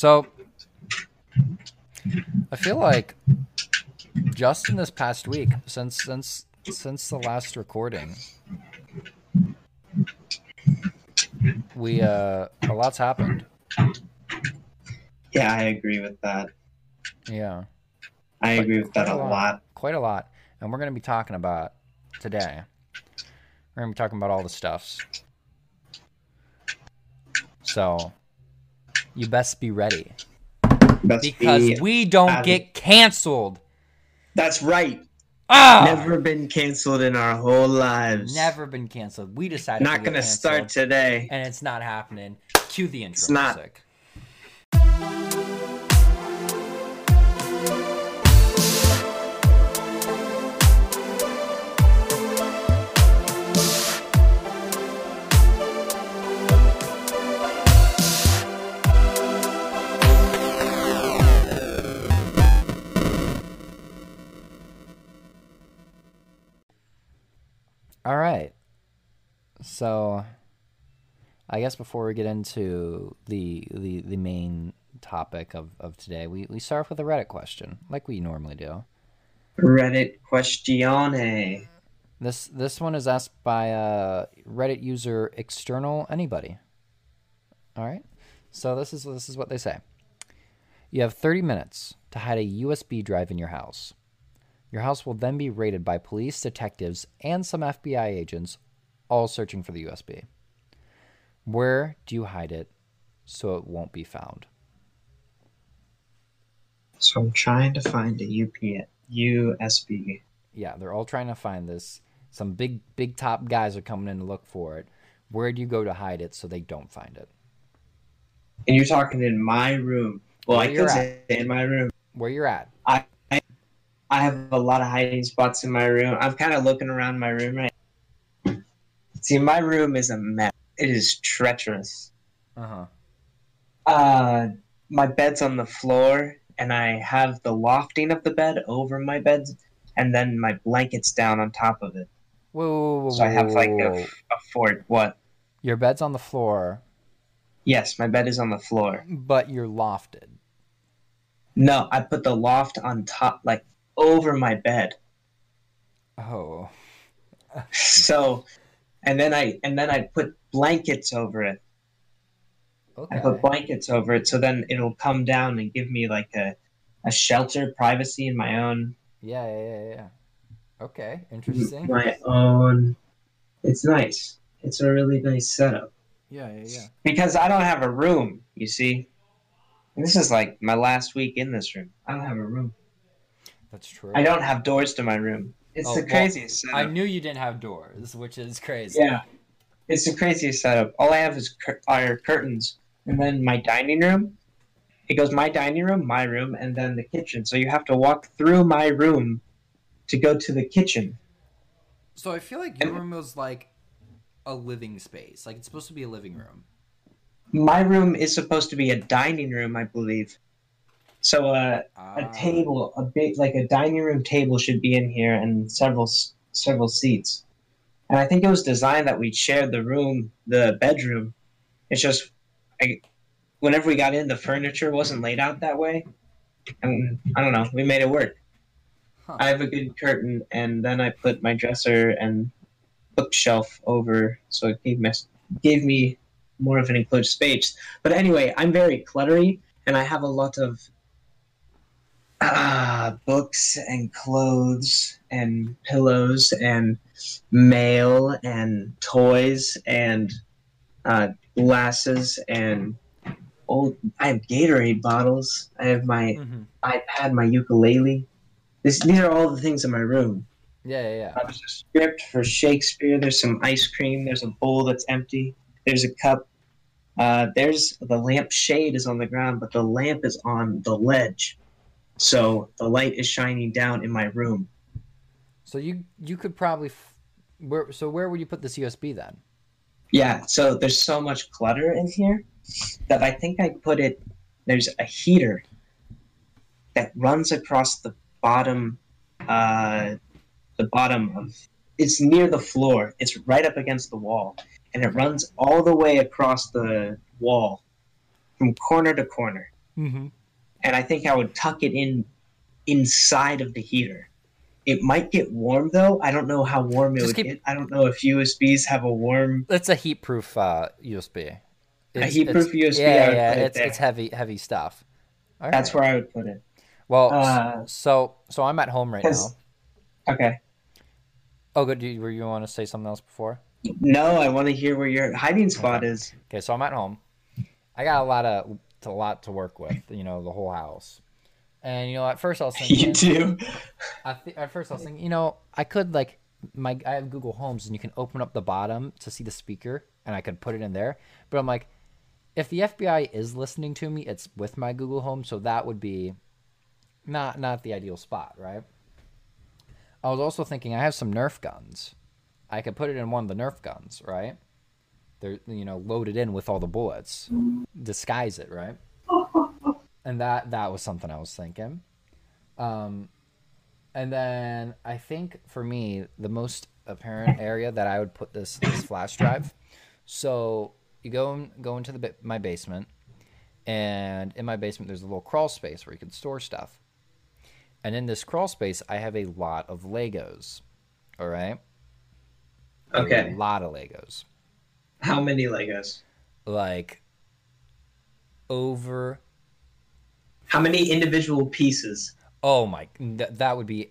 So I feel like just in this past week, since the last recording, we a lot's happened. Yeah, I agree with that. Yeah, I agree with that a lot. Quite a lot. And we're going to be talking about today. We're going to be talking about all the stuffs. So you best be ready. Because we don't get canceled. That's right. Oh! Never been canceled in our whole lives. Never been canceled. We decided not going to start today. And it's not happening. Cue the intro. It's not. Music. All right, so I guess before we get into the main topic of today, we start off with a Reddit question, like we normally do. Reddit questione. This one is asked by Reddit user External Anybody. All right, so this is what they say. You have 30 minutes to hide a USB drive in your house. Your house will then be raided by police, detectives, and some FBI agents, all searching for the USB. Where do you hide it so it won't be found? So I'm trying to find a USB. Yeah, they're all trying to find this. Some big top guys are coming in to look for it. Where do you go to hide it so they don't find it? And you're talking in my room. Well, I can say in my room. Where you're at. I have a lot of hiding spots in my room. I'm kind of looking around my room right now. See, my room is a mess. It is treacherous. Uh-huh. My bed's on the floor, and I have the lofting of the bed over my bed, and then my blanket's down on top of it. Whoa. So I have like a fort. What? Your bed's on the floor. Yes, my bed is on the floor. But you're lofted. No, I put the loft on top, like, over my bed. Oh. So, and then I put blankets over it. Okay. I put blankets over it, so then it'll come down and give me like a shelter, privacy in my own. Yeah. Okay, interesting. My own. It's nice. It's a really nice setup. Yeah. Because I don't have a room, you see. And this is like my last week in this room. I don't have a room. That's true. I don't have doors to my room. It's the craziest setup. I knew you didn't have doors, which is crazy. Yeah. It's the craziest setup. All I have is are curtains. And then my dining room. It goes my dining room, my room, and then the kitchen. So you have to walk through my room to go to the kitchen. So I feel like your room was like a living space. Like it's supposed to be a living room. My room is supposed to be a dining room, I believe. So a table, a big like a dining room table, should be in here, and several seats. And I think it was designed that we shared the room, the bedroom. It's just, whenever we got in, the furniture wasn't laid out that way, and I don't know. We made it work. Huh. I have a good curtain, and then I put my dresser and bookshelf over, so it gave me more of an enclosed space. But anyway, I'm very cluttery. And I have a lot of books and clothes and pillows and mail and toys and glasses and I have Gatorade bottles. I have my iPad, my ukulele. These are all the things in my room. Yeah. There's a script for Shakespeare. There's some ice cream. There's a bowl that's empty. There's a cup. There's the lamp shade is on the ground, but the lamp is on the ledge, so the light is shining down in my room. So you could probably, where would you put this USB then? Yeah, so there's so much clutter in here that I think I put it. There's a heater that runs across the bottom of. It's near the floor. It's right up against the wall. And it runs all the way across the wall from corner to corner. Mm-hmm. And I think I would tuck it in inside of the heater. It might get warm, though. I don't know how warm it would get. I don't know if USBs have a warm... It's a heat-proof USB. A heat-proof USB. Yeah, it's heavy stuff. Right. That's where I would put it. Well, so I'm at home right now. Okay. Oh, good. Were you want to say something else before? No, I want to hear where your hiding spot is. Okay, so I'm at home. I got a lot to work with, you know, the whole house. And, you know, at first I was thinking... At first I was thinking, you know, I could, like... I have Google Homes, and you can open up the bottom to see the speaker, and I could put it in there. But I'm like, if the FBI is listening to me, it's with my Google Home, so that would be not the ideal spot, right? I was also thinking, I have some Nerf guns. I could put it in one of the Nerf guns, right? They're, you know, loaded in with all the bullets. Disguise it, right? And that was something I was thinking. And then I think for me, the most apparent area that I would put this flash drive. So you go into my basement, and in my basement there's a little crawl space where you can store stuff. And in this crawl space, I have a lot of Legos. All right? Okay. A lot of Legos. How many Legos? Like over... How many individual pieces? Oh my! That would be.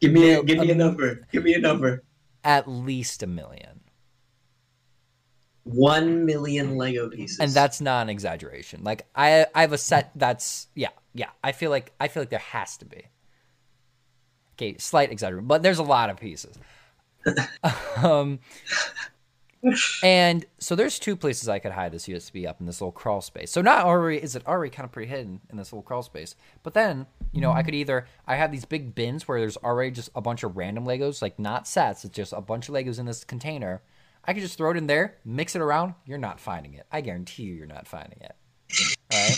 Give me a number. Give me a number. At least 1 million. 1 million Lego pieces. And that's not an exaggeration. Like I have a set that's yeah. I feel like there has to be. Okay, slight exaggeration, but there's a lot of pieces. And so there's two places I could hide this USB up in this little crawl space. So is it already kind of pretty hidden in this little crawl space? But then, you know, I have these big bins where there's already just a bunch of random Legos, like not sets. It's just a bunch of Legos in this container. I could just throw it in there, mix it around. You're not finding it. I guarantee you're not finding it. All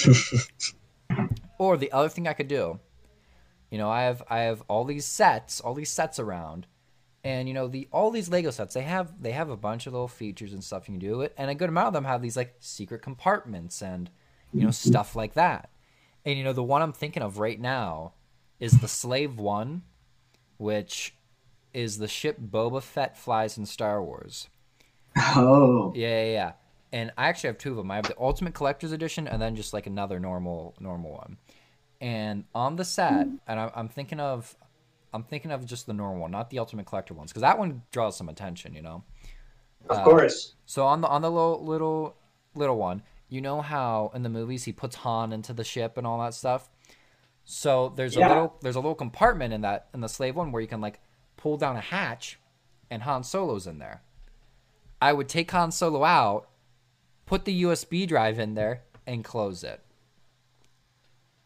right? Or the other thing I could do, you know, I have all these sets around. And, you know, all these Lego sets, they have a bunch of little features and stuff you can do it. And a good amount of them have these, like, secret compartments and, you know, stuff like that. And, you know, the one I'm thinking of right now is the Slave One, which is the ship Boba Fett flies in Star Wars. Oh. Yeah. And I actually have two of them. I have the Ultimate Collector's Edition and then just, like, another normal one. And on the set, and I'm thinking of... I'm thinking of just the normal one, not the Ultimate Collector ones, because that one draws some attention, you know. Of course. So on the little one, you know how in the movies he puts Han into the ship and all that stuff. So there's a little compartment in the Slave One where you can like pull down a hatch, and Han Solo's in there. I would take Han Solo out, put the USB drive in there, and close it.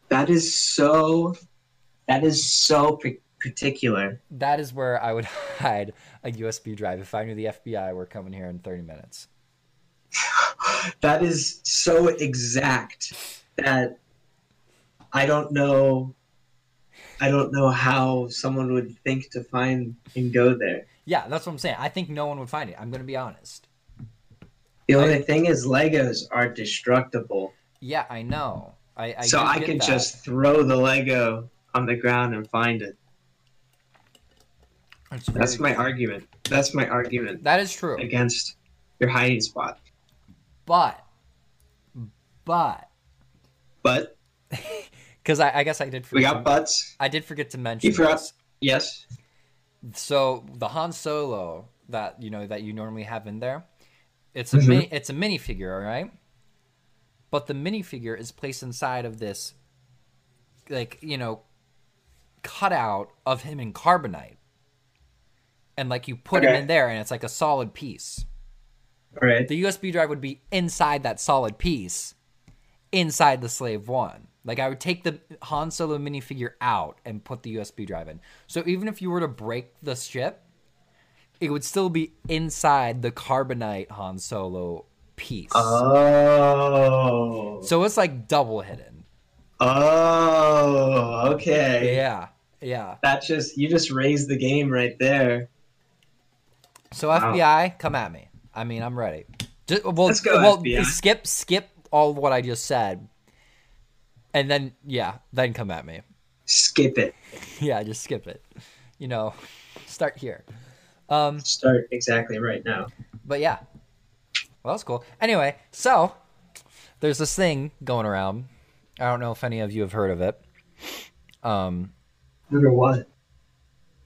That is so particular. That is where I would hide a USB drive if I knew the FBI were coming here in 30 minutes. That is so exact that I don't know how someone would think to find and go there. Yeah, that's what I'm saying. I think no one would find it. I'm going to be honest. The only thing is Legos are destructible. Yeah, I know. I can just throw the Lego on the ground and find it. That's my argument. That's my argument. That is true. Against your hiding spot. But? Because I guess I did forget. We got butts. I did forget to mention. You forgot? Yes. So the Han Solo that you normally have in there, it's a minifigure, all right? But the minifigure is placed inside of this, like, you know, cutout of him in Carbonite. And, like, you put him in there, and it's, like, a solid piece. All right. The USB drive would be inside that solid piece, inside the Slave One. Like, I would take the Han Solo minifigure out and put the USB drive in. So even if you were to break the ship, it would still be inside the Carbonite Han Solo piece. Oh. So it's, like, double hidden. Oh, okay. Yeah. You just raised the game right there. So FBI, come at me. I mean, I'm ready. Let's go, FBI. Skip all what I just said. And then, yeah, then come at me. Skip it. Yeah, just skip it. You know, start here. Start exactly right now. But yeah. Well, that's cool. Anyway, so there's this thing going around. I don't know if any of you have heard of it. Under what?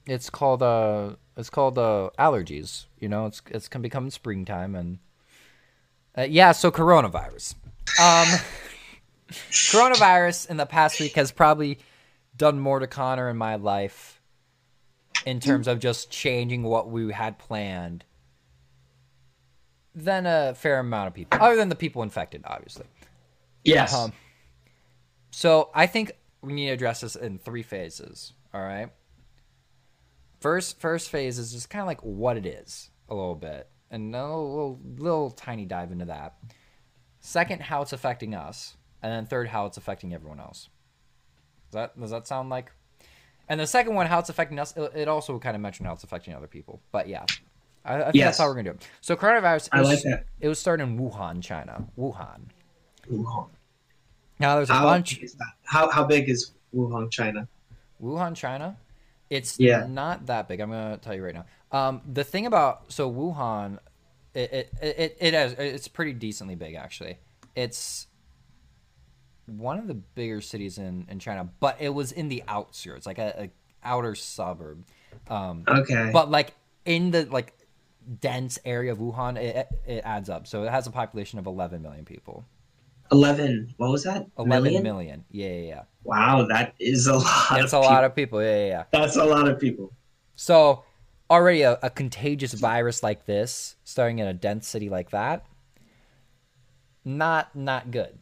It's called allergies. You know, it's gonna become springtime and yeah. So coronavirus. Coronavirus in the past week has probably done more to Connor in my life in terms of just changing what we had planned than a fair amount of people, other than the people infected, obviously. Yes. So I think we need to address this in three phases. All right. First phase is just kind of like what it is a little bit, and a little tiny dive into that. Second, how it's affecting us, and then third, how it's affecting everyone else. Does that sound like? And the second one, how it's affecting us, it also kind of mentioned how it's affecting other people. But yeah, I think that's how we're gonna do it. So coronavirus, it was started in Wuhan, China. Wuhan. Now there's a bunch. How big is Wuhan, China? Wuhan, China. It's not that big. I'm gonna tell you right now. The thing about Wuhan, it's pretty decently big actually. It's one of the bigger cities in China, but it was in the outskirts, like a outer suburb. Okay. But like in the like dense area of Wuhan, it adds up. So it has a population of 11 million people. 11. What was that? 11 million. Yeah. Wow, that is a lot. That's a lot of people. Yeah. That's a lot of people. So already a contagious virus like this, starting in a dense city like that, not good.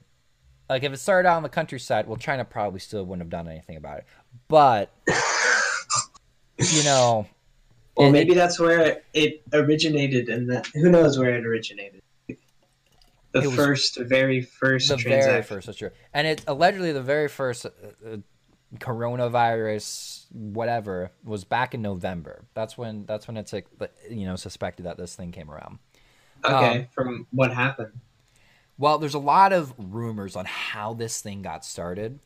Like if it started out in the countryside, well, China probably still wouldn't have done anything about it. But you know, well, maybe that's where it originated, and that who knows where it originated. The very first transaction. That's true. And it's allegedly the very first coronavirus, whatever, was back in November. That's when it's like, you know, suspected that this thing came around. Okay, from what happened? Well, there's a lot of rumors on how this thing got started.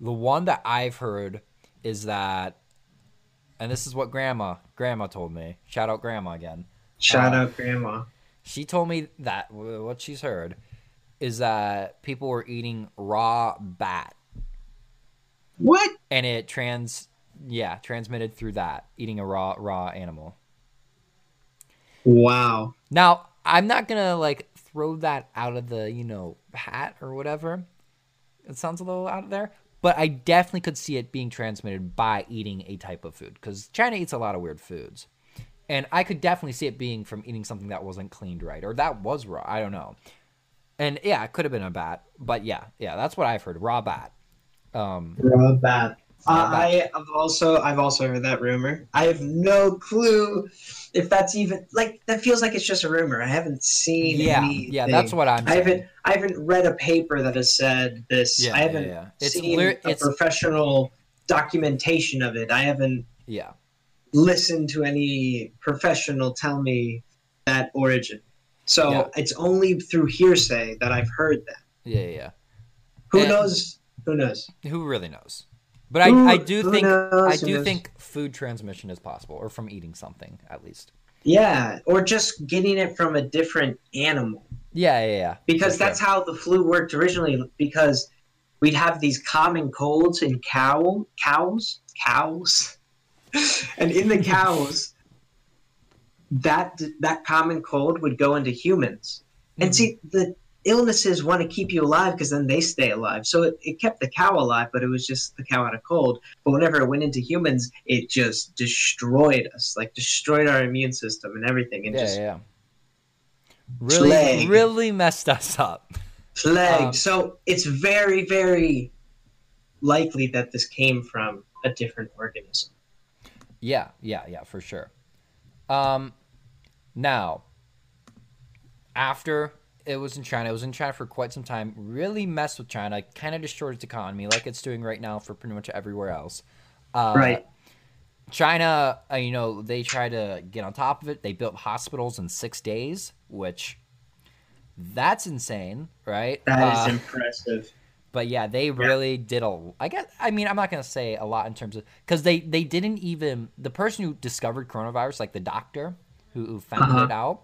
The one that I've heard is that, and this is what Grandma told me. Shout out Grandma again. Shout out Grandma. She told me that what she's heard is that people were eating raw bat. What? And it transmitted through that, eating a raw animal. Wow. Now, I'm not going to like throw that out of the, you know, hat or whatever. It sounds a little out of there, but I definitely could see it being transmitted by eating a type of food, because China eats a lot of weird foods. And I could definitely see it being from eating something that wasn't cleaned right, or that was raw. I don't know. And yeah, it could have been a bat, but yeah, that's what I've heard. Raw bat. Raw bat. I've also heard that rumor. I have no clue if that's even like, that feels like it's just a rumor. I haven't seen anything. Yeah, that's what I'm saying. I haven't read a paper that has said this. Yeah, I haven't seen a professional documentation of it. I haven't. Yeah. Listen to any professional tell me that origin. So it's only through hearsay that I've heard that. Yeah. Who knows? Who really knows? But I do think food transmission is possible, or from eating something at least. Yeah, or just getting it from a different animal. Yeah. Because that's how the flu worked originally. Because we'd have these common colds in cows. And in the cows, that common cold would go into humans. And see, the illnesses want to keep you alive because then they stay alive. So it kept the cow alive, but it was just the cow had a cold. But whenever it went into humans, it just destroyed us, like destroyed our immune system and everything. And really messed us up. Plague. So it's very, very likely that this came from a different organism. Yeah, for sure. Now, after it was in China for quite some time, really messed with China, kind of destroyed its economy like it's doing right now for pretty much everywhere else. Right. China, you know, they tried to get on top of it. They built hospitals in 6 days, which that's insane, right? That is impressive. But yeah, they really did a. I guess, I mean, I'm not gonna say a lot in terms of, because they didn't even, the person who discovered coronavirus, like the doctor who found it out,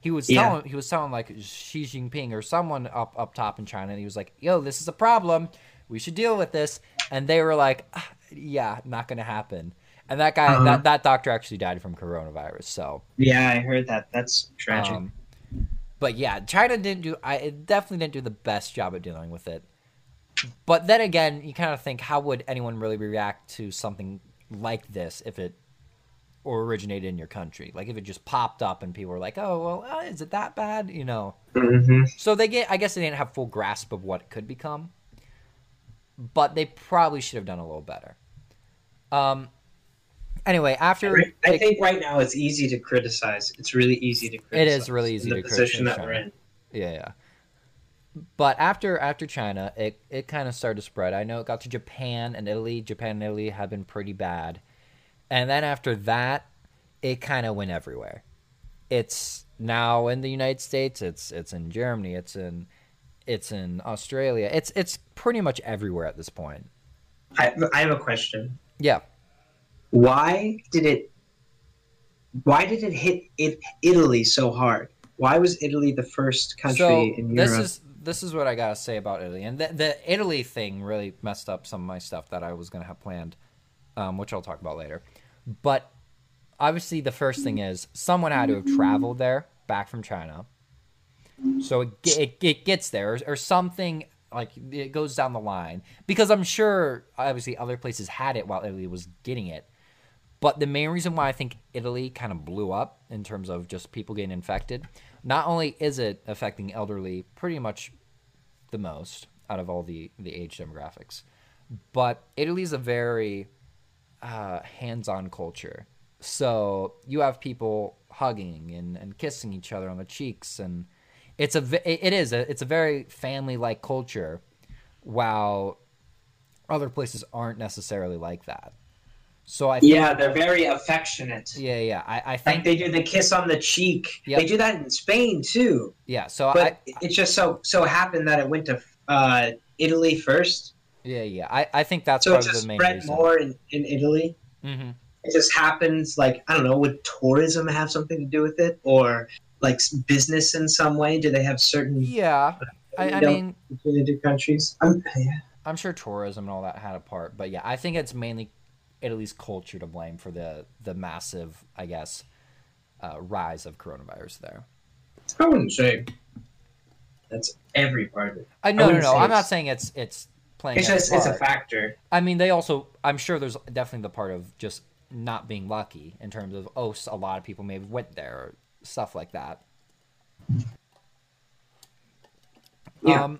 he was telling like Xi Jinping or someone up top in China, and he was like, "Yo, this is a problem. We should deal with this." And they were like, "Yeah, not gonna happen." And that guy, that doctor actually died from coronavirus. So yeah, I heard that. That's tragic. But yeah, China didn't do. It definitely didn't do the best job at dealing with it. But then again, you kind of think, how would anyone really react to something like this if it originated in your country? Like if it just popped up and people were like, "Oh, well, is it that bad?" You know. Mm-hmm. So they get. I guess they didn't have full grasp of what it could become. But they probably should have done a little better. Anyway, I think right now it's easy to criticize. It's really easy to criticize. It is really easy to criticize. The position that we're in. Yeah. But after China, it kind of started to spread. I know it got to Japan and Italy. Japan and Italy have been pretty bad. And then after that, it kind of went everywhere. It's now in the United States. It's in Germany. It's in Australia. It's pretty much everywhere at this point. I have a question. Yeah. Why did it hit Italy so hard? Why was Italy the first country in Europe? This is what I gotta say about Italy, and the Italy thing really messed up some of my stuff that I was gonna have planned, which I'll talk about later. But obviously, the first thing is someone had to have traveled there back from China, so it gets there or something. Like it goes down the line, because I'm sure obviously other places had it while Italy was getting it. But the main reason why I think Italy kind of blew up in terms of just people getting infected, not only is it affecting elderly pretty much the most out of all the age demographics, but Italy's a very hands-on culture. So you have people hugging and kissing each other on the cheeks, and it's a very family-like culture, while other places aren't necessarily like that. So I think, they're very affectionate. Yeah. I think like they do the kiss on the cheek. Yep. They do that in Spain too. Yeah. So it just so happened that it went to Italy first. Yeah. I think that's so probably the main reason. So it just spread more in Italy. Mm-hmm. It just happens. Like, I don't know, would tourism have something to do with it, or like business in some way? Do they have certain? Yeah, I mean, between the two countries, I'm sure tourism and all that had a part, but yeah, I think it's mainly Italy's culture to blame for the massive, I guess, rise of coronavirus there. I wouldn't say that's every part of it. No. I'm not saying it's playing. It's just a factor. I mean, they also, I'm sure there's definitely the part of just not being lucky in terms of a lot of people maybe went there or stuff like that. Yeah.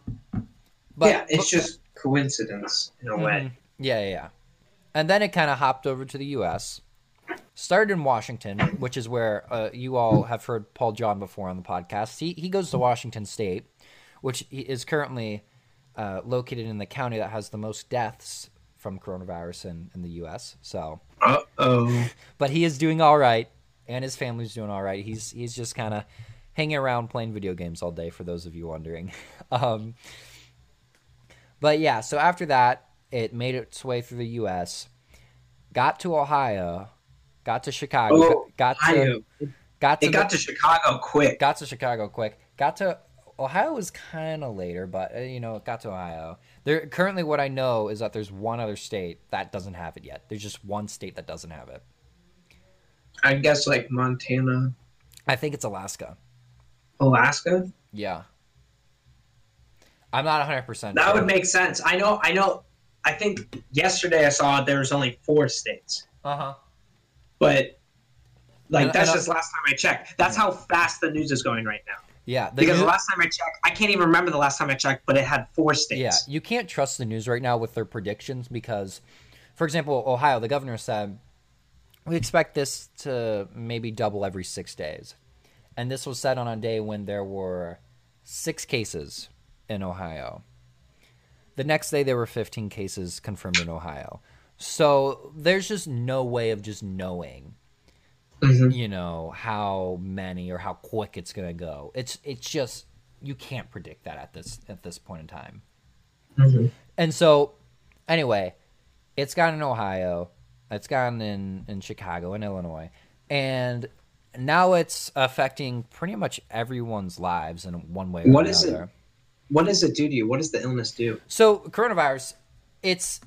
But just coincidence in a way. Yeah. And then it kind of hopped over to the U.S. Started in Washington, which is where you all have heard Paul John before on the podcast. He goes to Washington State, which is currently located in the county that has the most deaths from coronavirus in the U.S. So, but he is doing all right, and his family's doing all right. He's just kind of hanging around playing video games all day, for those of you wondering. But yeah, so after that, it made its way through the U.S., got to Ohio, got to Chicago, got to Chicago quick, got to Ohio was kind of later, but it got to Ohio. There currently, what I know is that there's one other state that doesn't have it yet. There's just one state that doesn't have it. I guess like Montana. I think it's Alaska. Alaska? Yeah. I'm not 100%. That would make sense. I know. I think yesterday I saw there was only 4 states. Uh-huh. But, that's just last time I checked. That's how fast the news is going right now. Yeah. Because the last time I checked, I can't even remember the last time I checked, but it had 4 states. Yeah, you can't trust the news right now with their predictions because, for example, Ohio, the governor said, we expect this to maybe double every 6 days. And this was said on a day when there were 6 cases in Ohio. The next day, there were 15 cases confirmed in Ohio. So there's just no way of just knowing, how many or how quick it's going to go. It's just, you can't predict that at this point in time. Mm-hmm. And so, anyway, it's gone in Ohio. It's gone in Chicago and Illinois. And now it's affecting pretty much everyone's lives in one way or another. What does it do to you? What does the illness do? So coronavirus, it's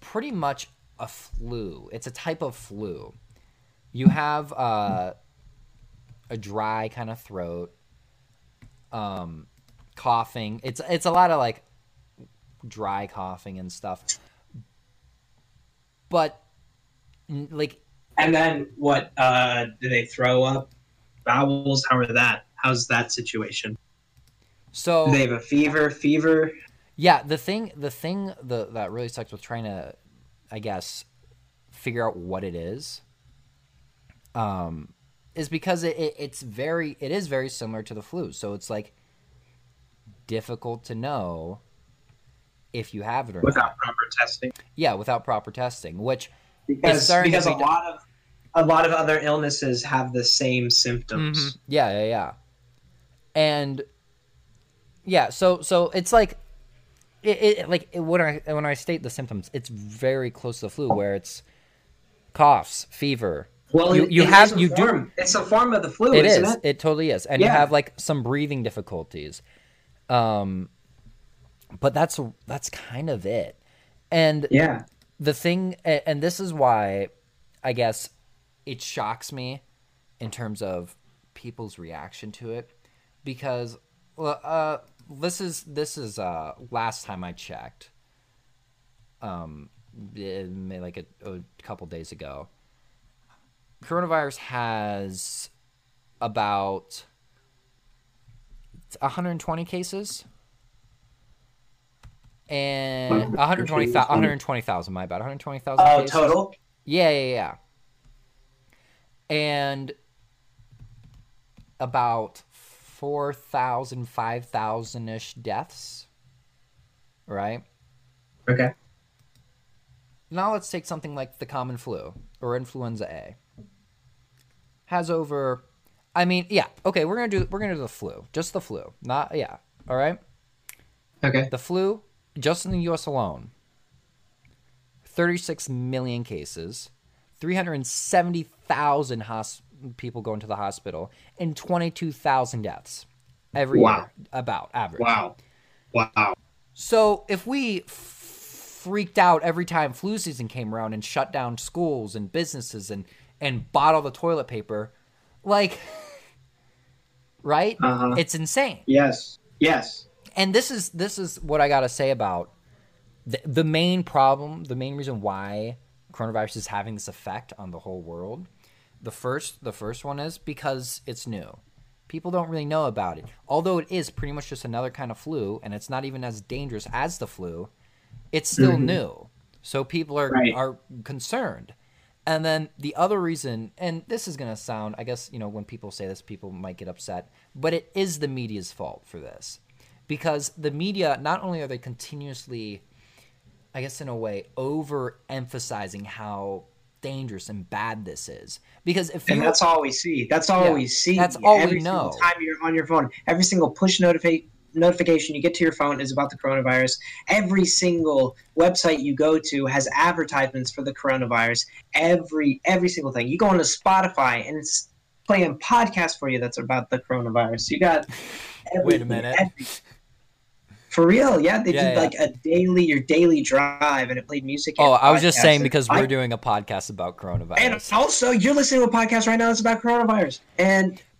pretty much a flu. It's a type of flu. You have a dry kind of throat, coughing. It's a lot of like dry coughing and stuff. But like, and then what? Do they throw up, bowels? How are that? How's that situation? So they have a fever. Yeah, the thing that really sucks with trying to, I guess, figure out what it is, is because it is very similar to the flu. So it's like difficult to know if you have it or not. Without proper testing. Yeah, without proper testing, which because a lot of other illnesses have the same symptoms. Mm-hmm. Yeah. And yeah, so it's like, when I state the symptoms, it's very close to the flu, where it's coughs, fever. Well, you do. It's a form of the flu. Isn't it? It totally is, and you have like some breathing difficulties. But that's kind of it, and the thing, and this is why, I guess, it shocks me, in terms of people's reaction to it, because. This is last time I checked, like a couple days ago. Coronavirus has about 120 cases and 120,000. My bad, 120,000. Oh, total. Yeah. And about 4,000, 5,000-ish deaths, right? Okay. Now let's take something like the common flu or influenza A. Has over, I mean, yeah, okay, we're gonna do the flu, just the flu, not all right. Okay. The flu, just in the U.S. alone, 36 million cases, 370,000 people go into the hospital, and 22,000 deaths every year, about average. Wow. So if we freaked out every time flu season came around and shut down schools and businesses and bottled the toilet paper, like, right? Uh-huh. It's insane. Yes. And this is what I gotta say about the main problem, the main reason why coronavirus is having this effect on the whole world. The first one is because it's new. People don't really know about it. Although it is pretty much just another kind of flu, and it's not even as dangerous as the flu, it's still new. So people are concerned. And then the other reason, and this is going to sound, I guess, when people say this, people might get upset, but it is the media's fault for this. Because the media, not only are they continuously, I guess in a way, overemphasizing how dangerous and bad this is, because that's all we see. That's all we see. That's all we know. Every time you're on your phone, every single push notification you get to your phone is about the coronavirus. Every single website you go to has advertisements for the coronavirus. Every single thing. You go on to Spotify and it's playing podcasts for you that's about the coronavirus. You got wait a minute. For real, they did like your daily drive, and it played music. Oh, I was just saying because we're doing a podcast about coronavirus, and also you're listening to a podcast right now that's about coronavirus,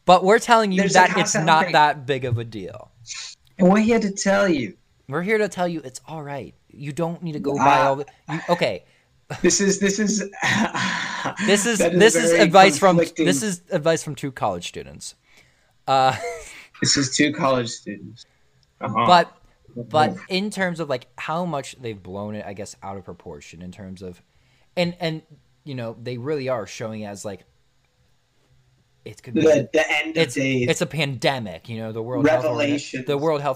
but we're telling you that it's not that big of a deal. And we're here to tell you. We're here to tell you it's all right. You don't need to go buy all the. Okay, this is advice from two college students. This is two college students, but. But in terms of like how much they've blown it, I guess, out of proportion in terms of, and they really are showing as like it could be the end of days. It's a pandemic, the World Health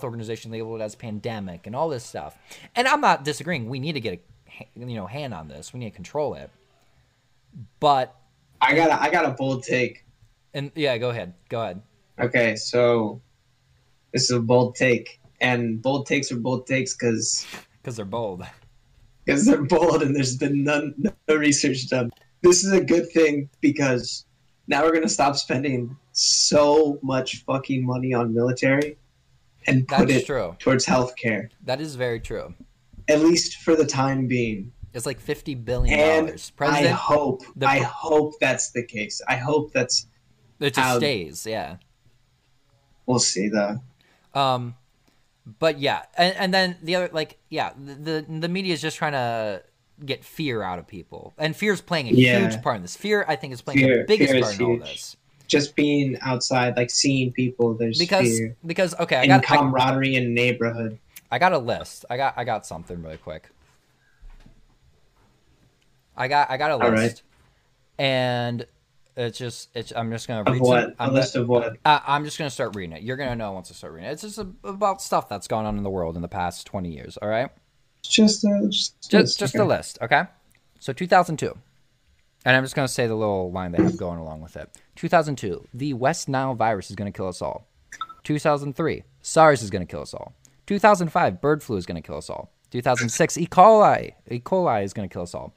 Organization labeled it as pandemic and all this stuff. And I'm not disagreeing. We need to get a hand on this. We need to control it. But I got a bold take. And yeah, go ahead. Okay, so this is a bold take. And bold takes are bold takes because Because they're bold. Because they're bold, and there's been no research done. This is a good thing because now we're going to stop spending so much fucking money on military and put it towards healthcare. That is very true. At least for the time being. It's like $50 billion. And President, I hope that's the case. I hope that's it just stays, yeah. We'll see, though. But, yeah. And then the other, like, yeah, the media is just trying to get fear out of people. And fear is playing a huge part in this. Fear, I think, is playing the biggest part in all this. Just being outside, like, seeing people, there's fear. Because, okay, and camaraderie in neighborhood. I got a list. I got something really quick. I got a list. All right. And I'm just gonna read I'm just gonna start reading it. You're gonna know once I start reading it. It's just about stuff that's gone on in the world in the past 20 years. All right. Just a list. Okay. So 2002, and I'm just gonna say the little line they have going along with it. 2002, the West Nile virus is gonna kill us all. 2003, SARS is gonna kill us all. 2005, bird flu is going to kill us all. 2006, E. coli is going to kill us all.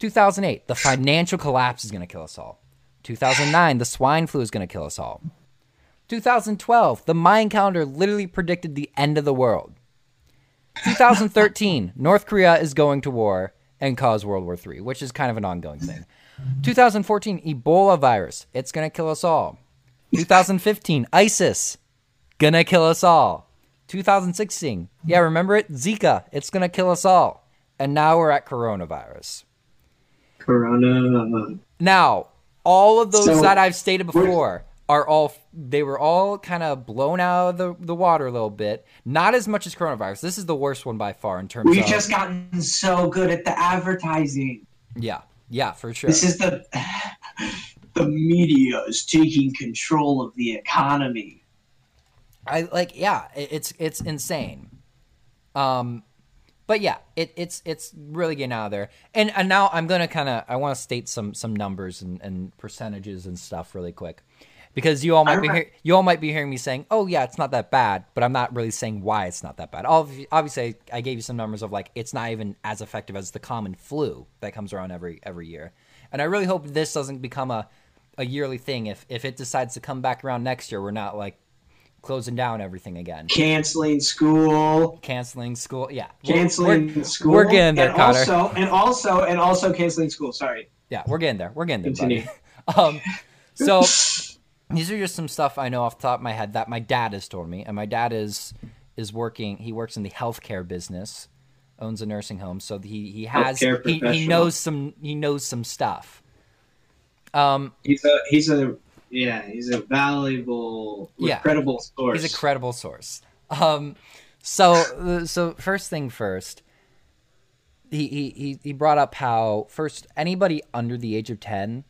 2008, the financial collapse is going to kill us all. 2009, the swine flu is going to kill us all. 2012, the Mayan calendar literally predicted the end of the world. 2013, North Korea is going to war and cause World War III, which is kind of an ongoing thing. 2014, Ebola virus, it's going to kill us all. 2015, ISIS, going to kill us all. 2016, yeah, remember it? Zika, it's going to kill us all. And now we're at coronavirus. Now, all of those that I've stated before were all kind of blown out of the water a little bit. Not as much as coronavirus. This is the worst one by far in terms of... We've just gotten so good at the advertising. Yeah, yeah, for sure. This is the media is taking control of the economy. It's insane. But yeah, it's really getting out of there. And now I'm going to I want to state some numbers and percentages and stuff really quick, because you all might be hearing me saying, oh yeah, it's not that bad, but I'm not really saying why it's not that bad. Obviously I gave you some numbers of like, it's not even as effective as the common flu that comes around every year. And I really hope this doesn't become a yearly thing. If it decides to come back around next year, we're not like, closing down everything again. Canceling school. Yeah. Canceling school. We're getting there, Connor. And also canceling school. Sorry. Yeah, we're getting there. Continue. Buddy. So these are just some stuff I know off the top of my head that my dad has told me. And my dad is working. He works in the healthcare business, owns a nursing home. So he knows some stuff. He's a valuable, credible source. He's a credible source. So first thing first, he brought up how first anybody under the age of 10,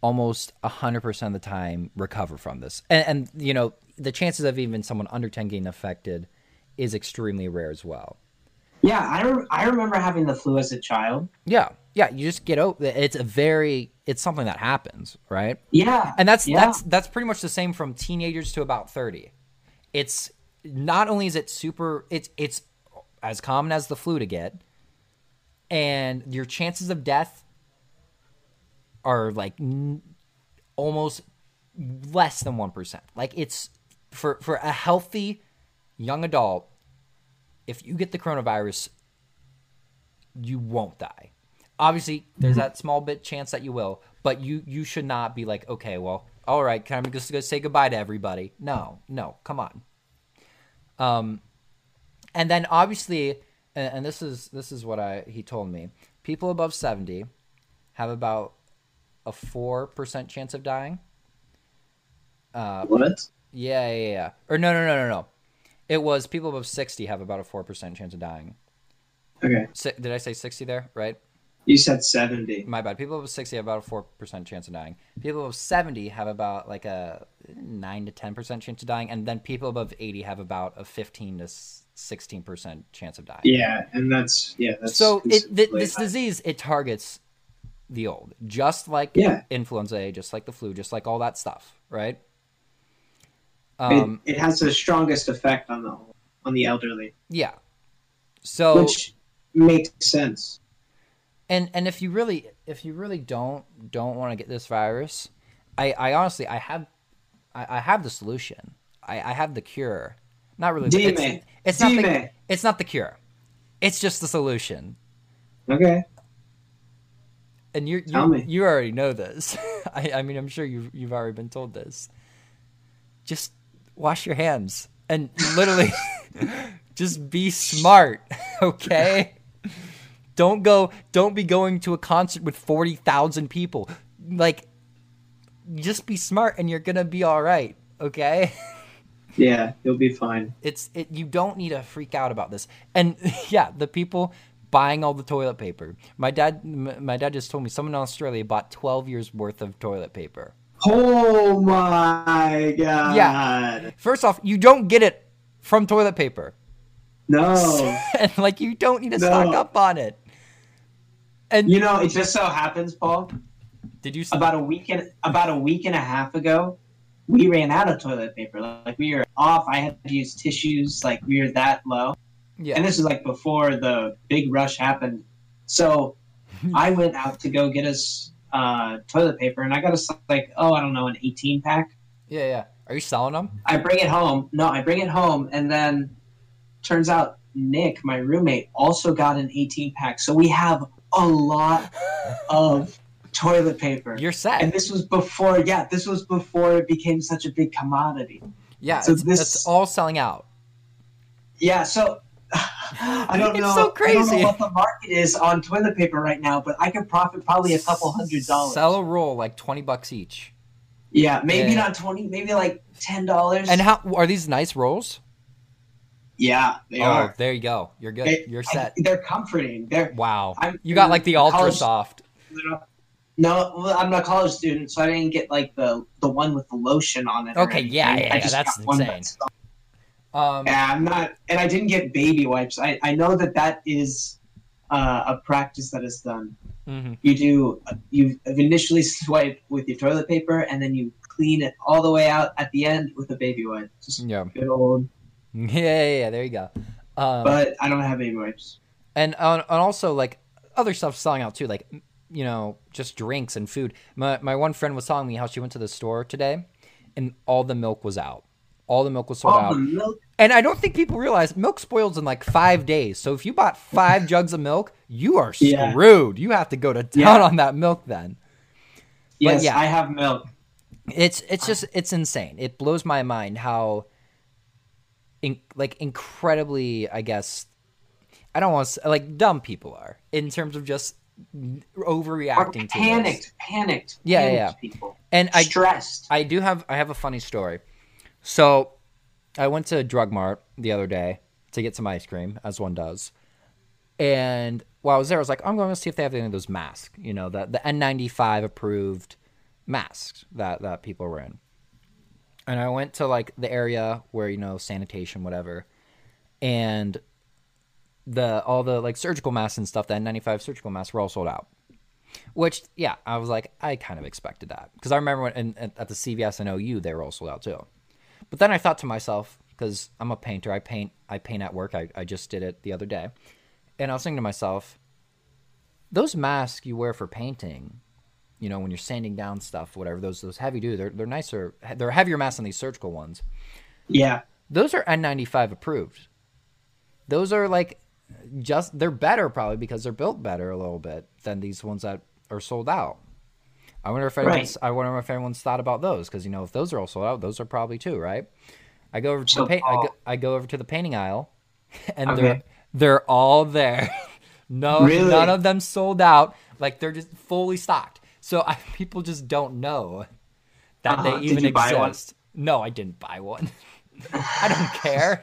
almost 100% of the time recover from this, and you know the chances of even someone under 10 getting affected is extremely rare as well. Yeah, I remember having the flu as a child. Yeah, you just get over it. It's something that happens, right? Yeah. And that's pretty much the same from teenagers to about 30. It's not only is it it's as common as the flu to get, and your chances of death are like almost less than 1%. Like it's for a healthy young adult, if you get the coronavirus, you won't die. Obviously, there's that small bit chance that you will, but you should not be like, okay, well, all right, can I just go say goodbye to everybody? No, come on. And then obviously, and this is what he told me, people above 70 have about a 4% chance of dying. What? Yeah. Or no. It was people above 60 have about a 4% chance of dying. Okay. Did I say 60 there? Right. You said 70. My bad. People above 60 have about a 4% chance of dying. People above 70 have about like a 9 to 10% chance of dying. And then people above 80 have about a 15 to 16% chance of dying. Yeah. And that's so this disease, it targets the old, just like influenza A, just like the flu, just like all that stuff. Right. It has the strongest effect on the elderly. Yeah. So which makes sense. And if you really don't want to get this virus, I honestly have the solution. I have the cure. Not really. It's not the cure. It's just the solution. Okay. And you already know this. I mean, I'm sure you've already been told this. Just wash your hands and literally just be smart, okay? Don't be going to a concert with 40,000 people. Like, just be smart and you're going to be all right, okay? Yeah, you'll be fine. You don't need to freak out about this. And yeah, the people buying all the toilet paper. My dad just told me someone in Australia bought 12 years worth of toilet paper. Oh my God. Yeah. First off, you don't get it from toilet paper. No. And like, you don't need to stock up on it. And you know, it just so happens, Paul. Did you see about a week and a half ago, we ran out of toilet paper. Like, we were off. I had to use tissues. Like, we were that low. Yeah. And this is like before the big rush happened. So I went out to go get us toilet paper, and I got us like, I don't know, an 18 pack. Yeah, yeah. Are you selling them? I bring it home. No, I bring it home, and then turns out Nick, my roommate, also got an 18 pack. So we have a lot of toilet paper. You're set. And this was before. Yeah, this was before it became such a big commodity. Yeah. So it's all selling out. Yeah. So. I don't know what the market is on toilet paper right now, but I can profit probably a couple $100. Sell a roll like $20 each. Yeah, maybe not 20, maybe like $10. And how are these nice rolls? Yeah, they are. There you go. You're good. You're set. They're comforting. Wow. You got like the ultra soft. No, well, I'm not a college student, so I didn't get like the one with the lotion on it. Okay, yeah, that's insane. I'm not, and I didn't get baby wipes. I know that is a practice that is done. Mm-hmm. You initially swipe with your toilet paper, and then you clean it all the way out at the end with a baby wipe. Just good old. Yeah, there you go. But I don't have baby wipes. And also like other stuff selling out too, like, you know, just drinks and food. My one friend was telling me how she went to the store today, and all the milk was out. All the milk was sold out. And I don't think people realize milk spoils in like 5 days. So if you bought 5 jugs of milk, you are screwed. You have to go to town on that milk then. Yes, yeah, I have milk. It's insane. It blows my mind how incredibly, I guess, I don't want to say, like, dumb people are in terms of just overreacting to panicked. Yeah. People. And stressed. I have a funny story. So I went to Drug Mart the other day to get some ice cream, as one does. And while I was there, I was like, I'm going to see if they have any of those masks, you know, the N95 approved masks that people were in. And I went to like the area where, you know, sanitation, whatever. And all the like surgical masks and stuff, the N95 surgical masks were all sold out. Which, yeah, I was like, I kind of expected that. Because I remember when at the CVS and OU, they were all sold out too. But then I thought to myself, because I'm a painter, I paint at work. I just did it the other day. And I was thinking to myself, those masks you wear for painting, you know, when you're sanding down stuff, whatever, those heavy duty, they're nicer. They're heavier masks than these surgical ones. Yeah. Those are N95 approved. Those are like they're better probably because they're built better a little bit than these ones that are sold out. I wonder if anyone's thought about those, because, you know, if those are all sold out, those are probably too, right? I go over to the painting aisle, and they're all there. No, really? None of them sold out. Like, they're just fully stocked. So people just don't know that they even exist. No, I didn't buy one. I don't care.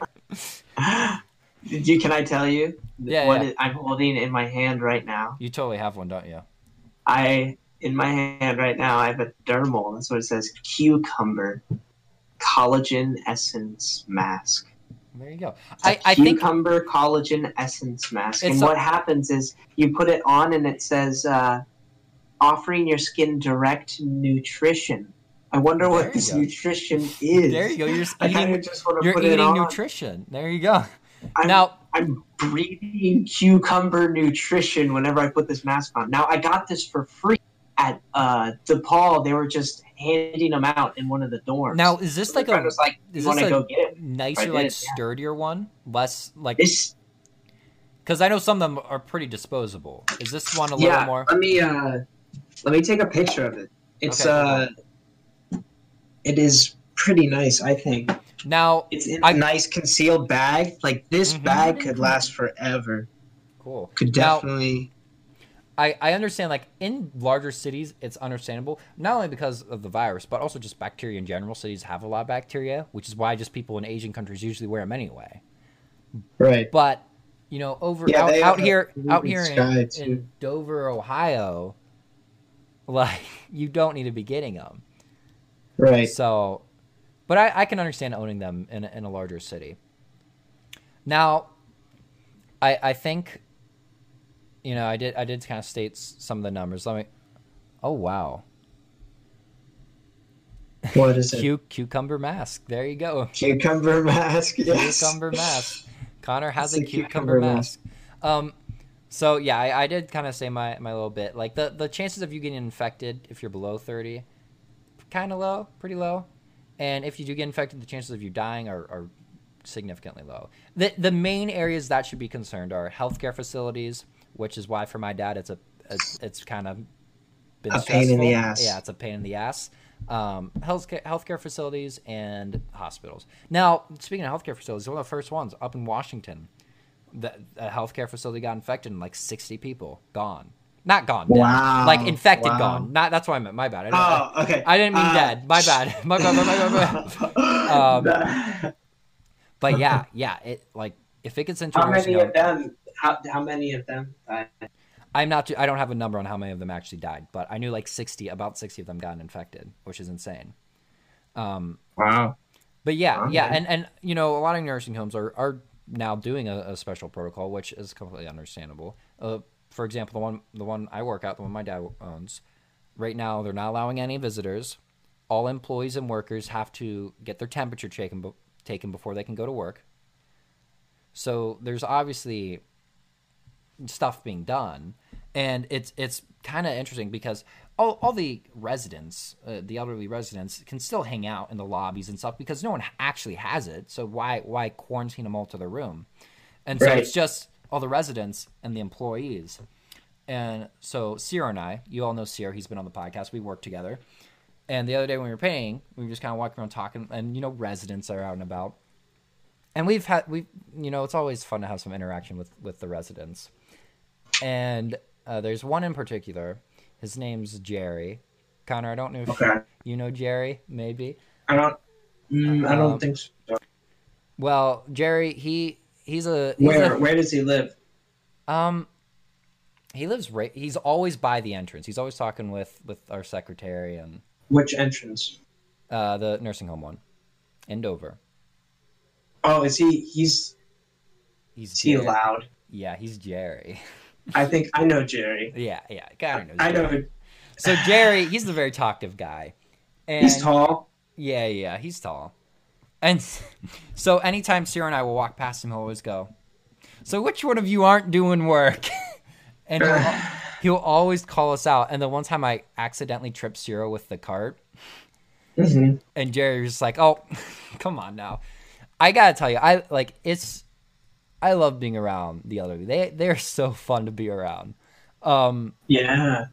Can I tell you what I'm holding in my hand right now? You totally have one, don't you? In my hand right now, I have a dermal. That's what it says. Cucumber collagen essence mask. There you go. Cucumber collagen essence mask. And what happens is you put it on and it says, offering your skin direct nutrition. I wonder what this nutrition is. There you go. You're just eating nutrition. There you go. I'm, now, I'm breathing cucumber nutrition whenever I put this mask on. Now, I got this for free at DePaul. They were just handing them out in one of the dorms. Now, is this so like a like, is this go get it? Nicer, like sturdier one? Less like... Because I know some of them are pretty disposable. Is this one a little more? Yeah, let me take a picture of it. It's it is pretty nice, I think. Now it's in a nice concealed bag. Like this bag could last forever. Cool. Could definitely. Now, I understand. Like in larger cities, it's understandable not only because of the virus, but also just bacteria in general. Cities have a lot of bacteria, which is why just people in Asian countries usually wear them anyway. Right. But you know, over out here in Dover, Ohio, like you don't need to be getting them. Right. So. But I can understand owning them in a larger city. Now, I think, you know, I did kind of state some of the numbers. Let me. Oh wow. What is it? Cucumber mask. There you go. Cucumber mask. Yes. Cucumber mask. Connor has a cucumber mask. So yeah, I did kind of say my little bit. Like the chances of you getting infected if you're below 30, kind of low, pretty low. And if you do get infected, the chances of you dying are significantly low. The main areas that should be concerned are healthcare facilities, which is why for my dad it's kind of been a pain in the ass. Yeah, it's a pain in the ass. Healthcare facilities and hospitals. Now, speaking of healthcare facilities, one of the first ones up in Washington, a healthcare facility got infected and like 60 people gone. Not gone. Dead. Wow. Like infected, wow. Gone. Not. That's what I meant. My bad. Okay. I didn't mean dead. My bad. My bad. But yeah. It like if it gets into how many of them died? I'm not. I don't have a number on how many of them actually died, but I knew like 60. About 60 of them got infected, which is insane. Wow. But yeah, and you know, a lot of nursing homes are now doing a special protocol, which is completely understandable. For example, the one I work at, the one my dad owns, right now they're not allowing any visitors. All employees and workers have to get their temperature taken before they can go to work. So there's obviously stuff being done, and it's kind of interesting because all the residents, the elderly residents, can still hang out in the lobbies and stuff because no one actually has it. So why quarantine them all to their room? And so it's just all the residents and the employees. And so Sierra and I, you all know Sierra, he's been on the podcast, we work together. And the other day when we were painting, we were just kind of walking around talking, and you know, residents are out and about. And we've you know, it's always fun to have some interaction with the residents. And there's one in particular, his name's Jerry. Connor, I don't know if you know Jerry, maybe. I don't think so. Well, Jerry, where does he live? He lives he's always by the entrance. He's always talking with our secretary. And which entrance? The nursing home one in Dover. Oh, is he allowed? Yeah, he's Jerry. I think I know Jerry. Yeah, God, I know Jerry. So Jerry, he's the very talkative guy. And he's tall. Yeah, he's tall. And so anytime Sierra and I will walk past him, he'll always go, "So which one of you aren't doing work?" And he'll always call us out. And the one time I accidentally tripped Sierra with the cart, and Jerry was like, "Oh, come on now." I gotta tell you, I love being around the elderly. They're so fun to be around. Yeah.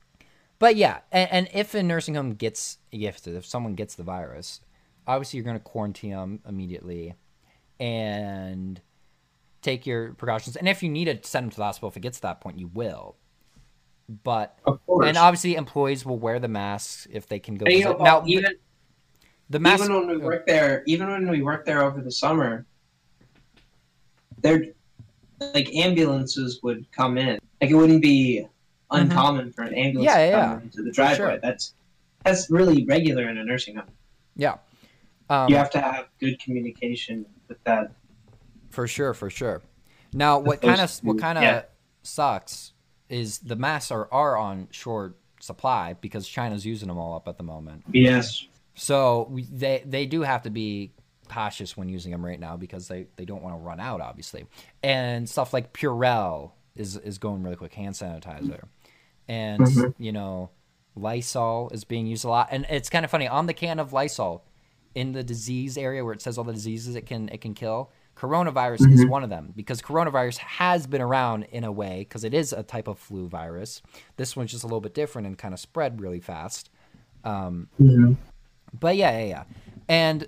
But yeah, and if a nursing home gets gifted, if someone gets the virus, obviously you're going to quarantine them immediately and take your precautions. And if you need to send them to the hospital, if it gets to that point, you will. But, of course. And obviously employees will wear the masks if they can go. And, you know, now, the mask, even when we worked there over the summer, like ambulances would come in. Like it wouldn't be uncommon for an ambulance to come into the driveway. Sure. That's really regular in a nursing home. Yeah. You have to have good communication with that. For sure. Now, what kind of sucks is the masks are on short supply because China's using them all up at the moment. Yes. So they do have to be cautious when using them right now because they don't want to run out, obviously. And stuff like Purell is going really quick, hand sanitizer. And, you know, Lysol is being used a lot. And it's kind of funny, on the can of Lysol, in the disease area where it says all the diseases it can kill, coronavirus is one of them, because coronavirus has been around in a way because it is a type of flu virus. This one's just a little bit different and kind of spread really fast. But yeah. And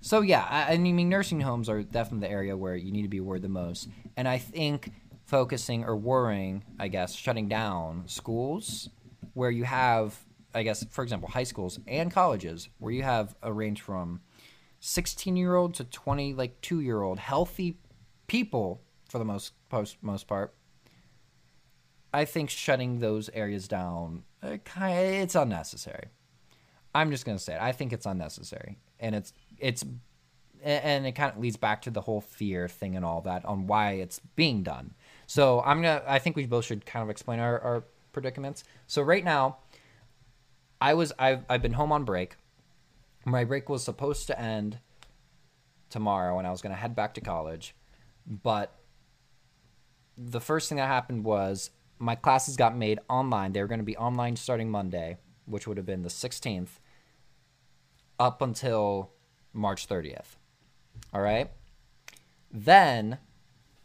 so, yeah, I mean, nursing homes are definitely the area where you need to be worried the most. And I think focusing or worrying, I guess, shutting down schools where you have, I guess, for example, high schools and colleges where you have a range from 16-year-old to 22-year-old healthy people for the most part. I think shutting those areas down, it's unnecessary. I'm just gonna say it. I think it's unnecessary, and it kind of leads back to the whole fear thing and all that on why it's being done. So I think we both should kind of explain our predicaments. So right now, I've been home on break. My break was supposed to end tomorrow, and I was going to head back to college. But the first thing that happened was my classes got made online. They were going to be online starting Monday, which would have been the 16th, up until March 30th. All right? Then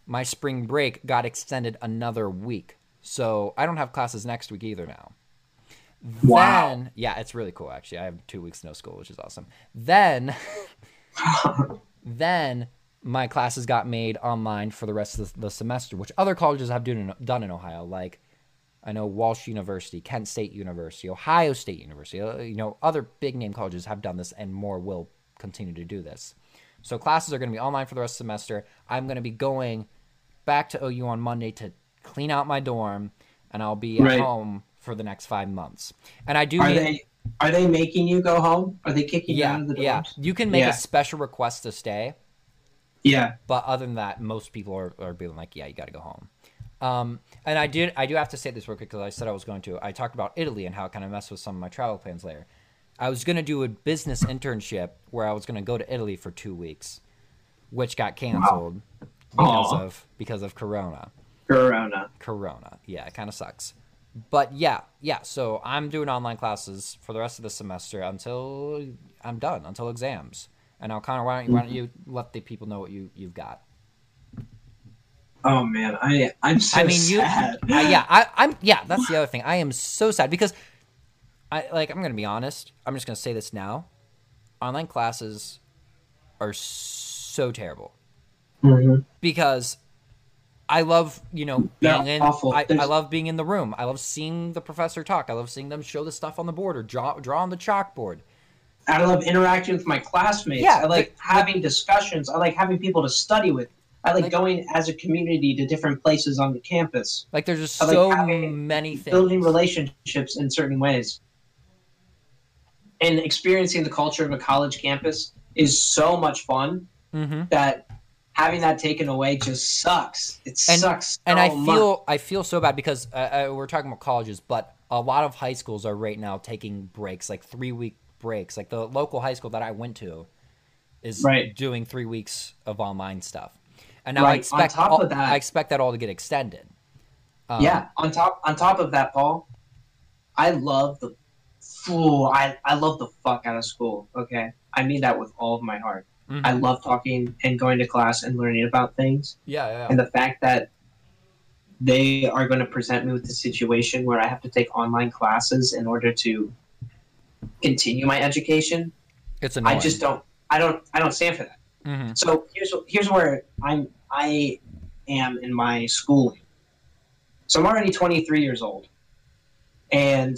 my spring break got extended another week. So I don't have classes next week either now. Wow. Then, yeah, it's really cool, actually. I have 2 weeks no school, which is awesome. Then my classes got made online for the rest of the semester, which other colleges have done in Ohio. Like, I know Walsh University, Kent State University, Ohio State University, you know, other big-name colleges have done this and more will continue to do this. So classes are going to be online for the rest of the semester. I'm going to be going back to OU on Monday to clean out my dorm, and I'll be at home for the next 5 months. And I do are they making you go home? Are they kicking you out of the dorms? Yeah, you can make a special request to stay. Yeah. But other than that, most people are being like, yeah, you got to go home. And I do have to say this real quick because I said I was going to. I talked about Italy and how it kind of messed with some of my travel plans later. I was going to do a business internship where I was going to go to Italy for 2 weeks, which got canceled because of Corona. Corona. Yeah, it kind of sucks. But yeah. So I'm doing online classes for the rest of the semester until I'm done, until exams. And now, Connor, why don't you let the people know what you've got? Oh man, I'm so sad. I'm that's the other thing. I am so sad because I'm gonna be honest. I'm just gonna say this now. Online classes are so terrible because I love, you know, I love being in the room. I love seeing the professor talk. I love seeing them show the stuff on the board or draw on the chalkboard. I love interacting with my classmates. Yeah, I like having discussions. I like having people to study with. I like going as a community to different places on the campus. Like there's just so many things. Building relationships in certain ways. And experiencing the culture of a college campus is so much fun that having that taken away just sucks. I feel so bad because we're talking about colleges, but a lot of high schools are right now taking breaks, like 3-week breaks. Like the local high school that I went to is doing 3 weeks of online stuff. And now I expect that all to get extended. On top of that, Paul, I love the fool. I love the fuck out of school. Okay. I mean that with all of my heart. I love talking and going to class and learning about things. Yeah. And the fact that they are going to present me with a situation where I have to take online classes in order to continue my education. It's annoying. I just don't stand for that. So here's where I am in my schooling. So I'm already 23 years old, and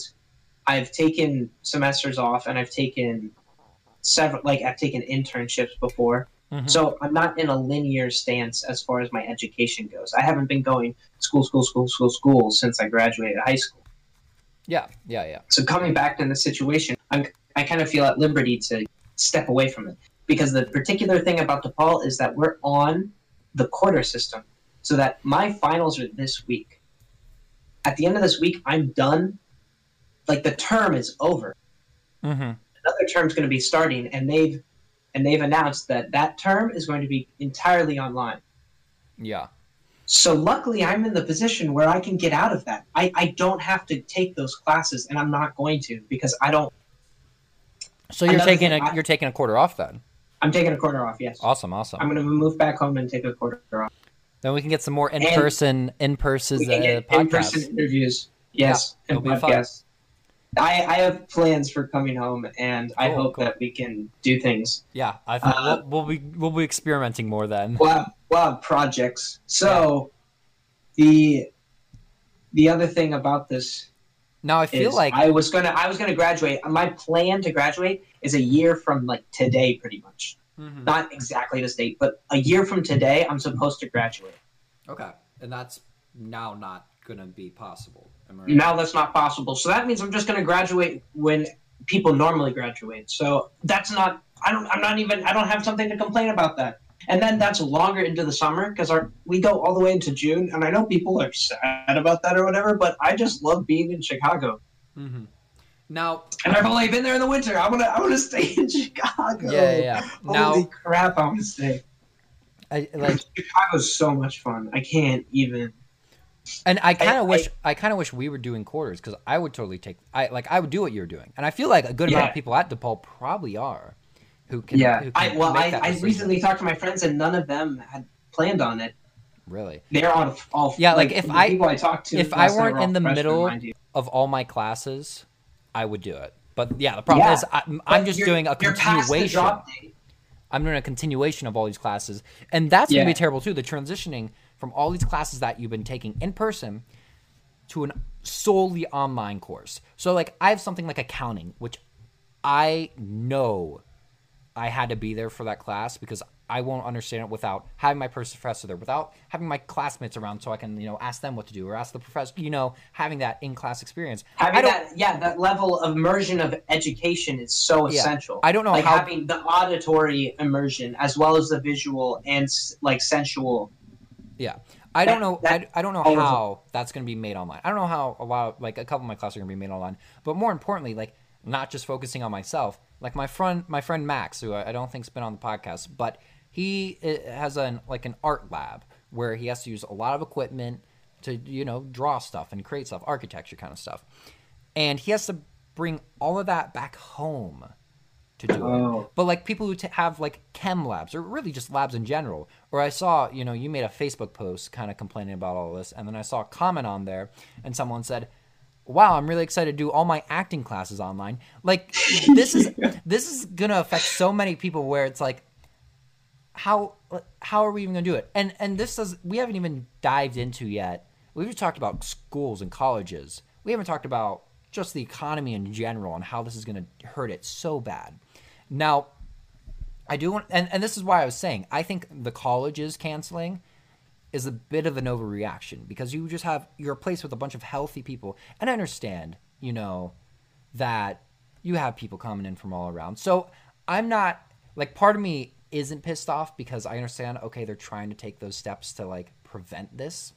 I've taken semesters off, and I've taken I've taken internships before. So I'm not in a linear stance as far as my education goes. I haven't been going school since I graduated high school. Yeah. So coming back to the situation, I kind of feel at liberty to step away from it. Because the particular thing about DePaul is that we're on the quarter system. So that my finals are this week. At the end of this week, I'm done. Like the term is over. Another term's going to be starting, and they've and they've announced that that term is going to be entirely online. Yeah. So luckily, I'm in the position where I can get out of that. I don't have to take those classes, and I'm not going to because I don't. So you're taking a quarter off then? I'm taking a quarter off, yes. Awesome. I'm going to move back home and take a quarter off. Then we can get some more in-person interviews. Yes, yeah, and podcasts. I have plans for coming home, and I hope that we can do things. Yeah, I think we'll be experimenting more then. We'll have projects. So, yeah. the other thing about this, now I feel like I was gonna graduate. My plan to graduate is a year from like today, pretty much. Mm-hmm. Not exactly this date, but a year from today, I'm supposed to graduate. Okay, and that's now not gonna be possible. Now that's not possible. So that means I'm just going to graduate when people normally graduate. So that's not – I don't have something to complain about that. And then that's longer into the summer because we go all the way into June. And I know people are sad about that or whatever, but I just love being in Chicago. Mm-hmm. Now – and I've only been there in the winter. I want to stay in Chicago. Yeah. Holy crap, I want to stay. Chicago's so much fun. I can't even – and I kind of wish we were doing quarters because I would totally I would do what you're doing, and I feel like a good amount of people at DePaul probably are, who can. Yeah, I recently talked to my friends and none of them had planned on it. Really, they're on all. Yeah, if I weren't in the middle of all my classes, I would do it. But yeah, the problem is I'm just doing a continuation. I'm doing a continuation of all these classes, and that's gonna be terrible too. The transitioning from all these classes that you've been taking in person to an solely online course. So like I have something like accounting, which I know I had to be there for that class because I won't understand it without having my professor there, without having my classmates around so I can, ask them what to do or ask the professor, having that in-class experience. That level of immersion of education is so essential. I don't know how having the auditory immersion as well as the visual and sensual. Yeah. I don't know how that's going to be made online. I don't know how a couple of my classes are going to be made online, but more importantly, not just focusing on myself, my friend Max, who I don't think's been on the podcast, but he has an art lab where he has to use a lot of equipment to, draw stuff and create stuff, architecture kind of stuff. And he has to bring all of that back home to do it. But people who have chem labs or really just labs in general, or I saw, you made a Facebook post kind of complaining about all this. And then I saw a comment on there and someone said, wow, I'm really excited to do all my acting classes online. This is going to affect so many people where it's how are we even going to do it? And we haven't even dived into yet. We've just talked about schools and colleges. We haven't talked about just the economy in general and how this is going to hurt it so bad. Now, I do want, and this is why I was saying, I think the colleges canceling is a bit of an overreaction because you're placed with a bunch of healthy people. And I understand, that you have people coming in from all around. So I'm not, part of me isn't pissed off because I understand, okay, they're trying to take those steps to prevent this.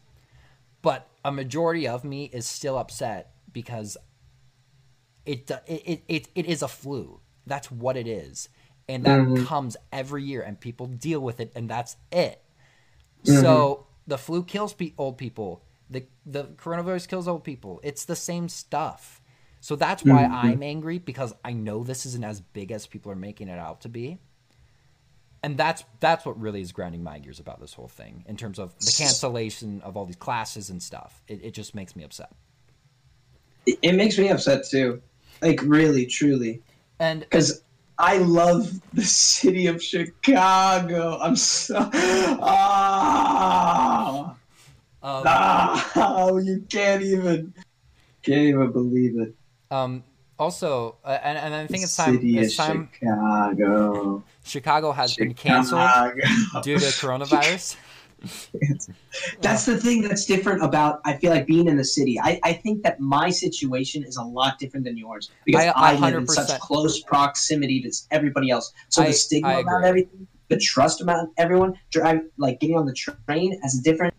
But a majority of me is still upset because it is a flu. That's what it is. And that comes every year and people deal with it and that's it. Mm-hmm. So the flu kills old people. The coronavirus kills old people. It's the same stuff. So that's why I'm angry because I know this isn't as big as people are making it out to be. And that's what really is grinding my gears about this whole thing in terms of the cancellation of all these classes and stuff. It just makes me upset. It makes me upset too. Really, truly. And 'cause I love the city of Chicago. I'm so... you can't even believe it. Also, and I think it's time. Chicago. Chicago has been canceled due to coronavirus. That's the thing that's different about, I feel like, being in the city. I think that my situation is a lot different than yours because I live in such close proximity to everybody else. So the stigma about everything, the trust about everyone, getting on the train is different.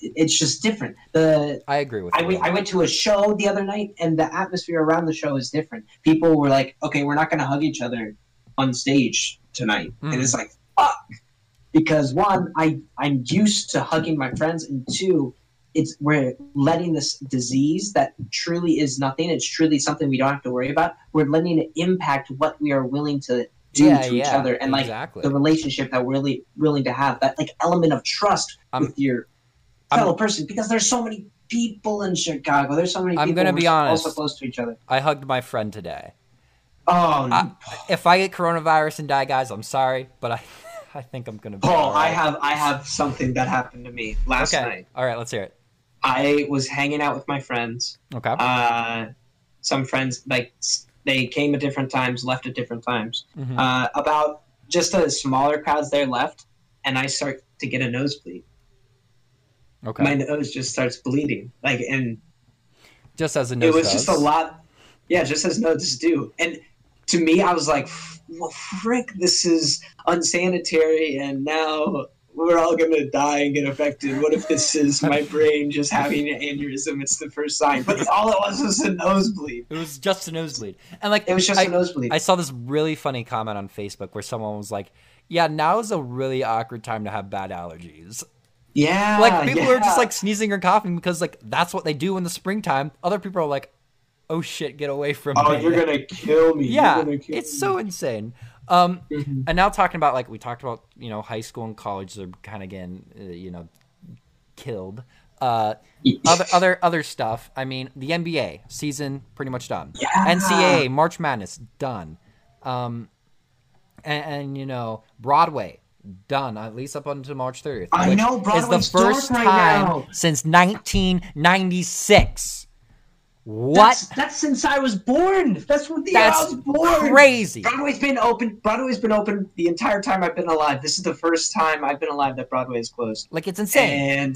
It's just different. I agree with you. I went to a show the other night, and the atmosphere around the show is different. People were like, okay, we're not going to hug each other on stage. tonight. And it's like, fuck. Because one, I'm used to hugging my friends, and two, we're letting this disease that truly is nothing, it's truly something we don't have to worry about, we're letting it impact what we are willing to do to each other, and exactly. like the relationship that we're really willing to have, that like element of trust with your fellow person, because there's so many people in Chicago, there's so many people who are also close to each other. I hugged my friend today. Oh, if I get coronavirus and die, guys, I'm sorry, but I think I'm gonna be all right. I have something that happened to me last night. All right, let's hear it. I was hanging out with my friends. Okay. Some friends, like, they came at different times, left at different times. Mm-hmm. About just the smaller crowds there left, and I start to get a nosebleed. Okay. My nose just starts bleeding, like, and just as a nose. It was just a lot. Yeah, just as noses do, and. To me, I was like, well, frick, this is unsanitary, and now we're all going to die and get affected. What if this is my brain just having an aneurysm? It's the first sign. But all it was a nosebleed. It was just a nosebleed. And like, it was just a nosebleed. I saw this really funny comment on Facebook where someone was like, yeah, now is a really awkward time to have bad allergies. Yeah. Like, people are just like sneezing or coughing because like that's what they do in the springtime. Other people are like, oh shit, get away from me. Oh, you're going to kill me. Yeah, it's so insane. And now talking about, like, we talked about, you know, high school and college, they're kind of getting, you know, killed. Other stuff. I mean, the NBA season, pretty much done. Yeah. NCAA, March Madness, done. And, you know, Broadway, done, at least up until March 30th. I know, Broadway's is the first time since 1996. What? That's since I was born. That's when I was born. Crazy. Broadway's been open the entire time I've been alive. This is the first time I've been alive that Broadway is closed. Like, it's insane.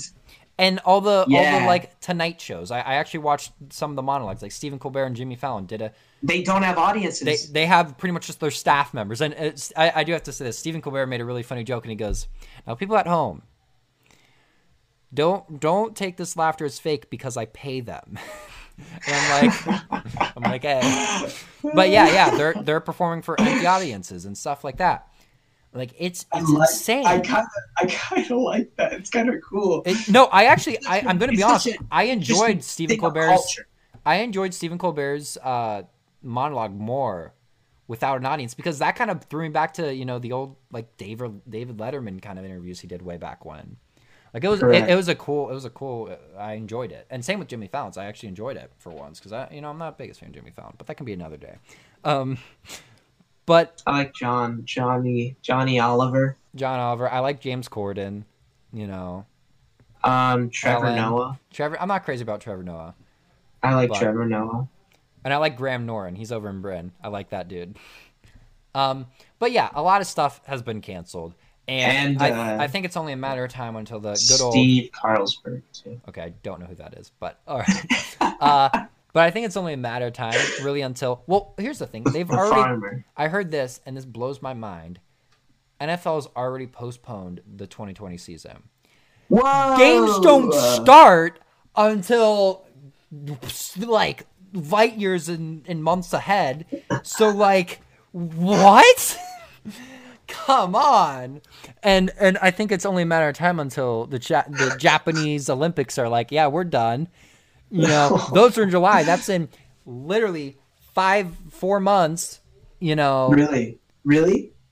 And all the like Tonight shows. I actually watched some of the monologues. Like Stephen Colbert and Jimmy Fallon did a. They don't have audiences. They have pretty much just their staff members. And it's, I do have to say this. Stephen Colbert made a really funny joke, and he goes, "Now, people at home, don't take this laughter as fake because I pay them." And I'm like, hey, but yeah, they're performing for empty audiences and stuff like that. Like it's insane. I kind of like that. It's kind of cool. I'm going to be honest. I enjoyed Stephen Colbert's monologue more without an audience, because that kind of threw me back to, you know, the old like David Letterman kind of interviews he did way back when. Like it was cool. I enjoyed it, and same with Jimmy Fallon's. I actually enjoyed it for once, because I'm not the biggest fan of Jimmy Fallon, but that can be another day. But I like Johnny Oliver. John Oliver. I like James Corden. You know, Trevor Noah. Trevor. I'm not crazy about Trevor Noah. I like Trevor Noah, and I like Graham Norton. He's over in Britain. I like that dude. But yeah, a lot of stuff has been canceled. And I think it's only a matter of time until the good old Steve Carlsberg too. Okay, I don't know who that is, but all right. But I think it's only a matter of time, really, until. Well, here's the thing: they've already. Farmer. I heard this, and this blows my mind. NFL has already postponed the 2020 season. Whoa! Games don't start until like light years and months ahead. So like, what? Come on, and I think it's only a matter of time until the Japanese Olympics are like, yeah, we're done. You know, those are in July. That's in literally 4 months. You know, really,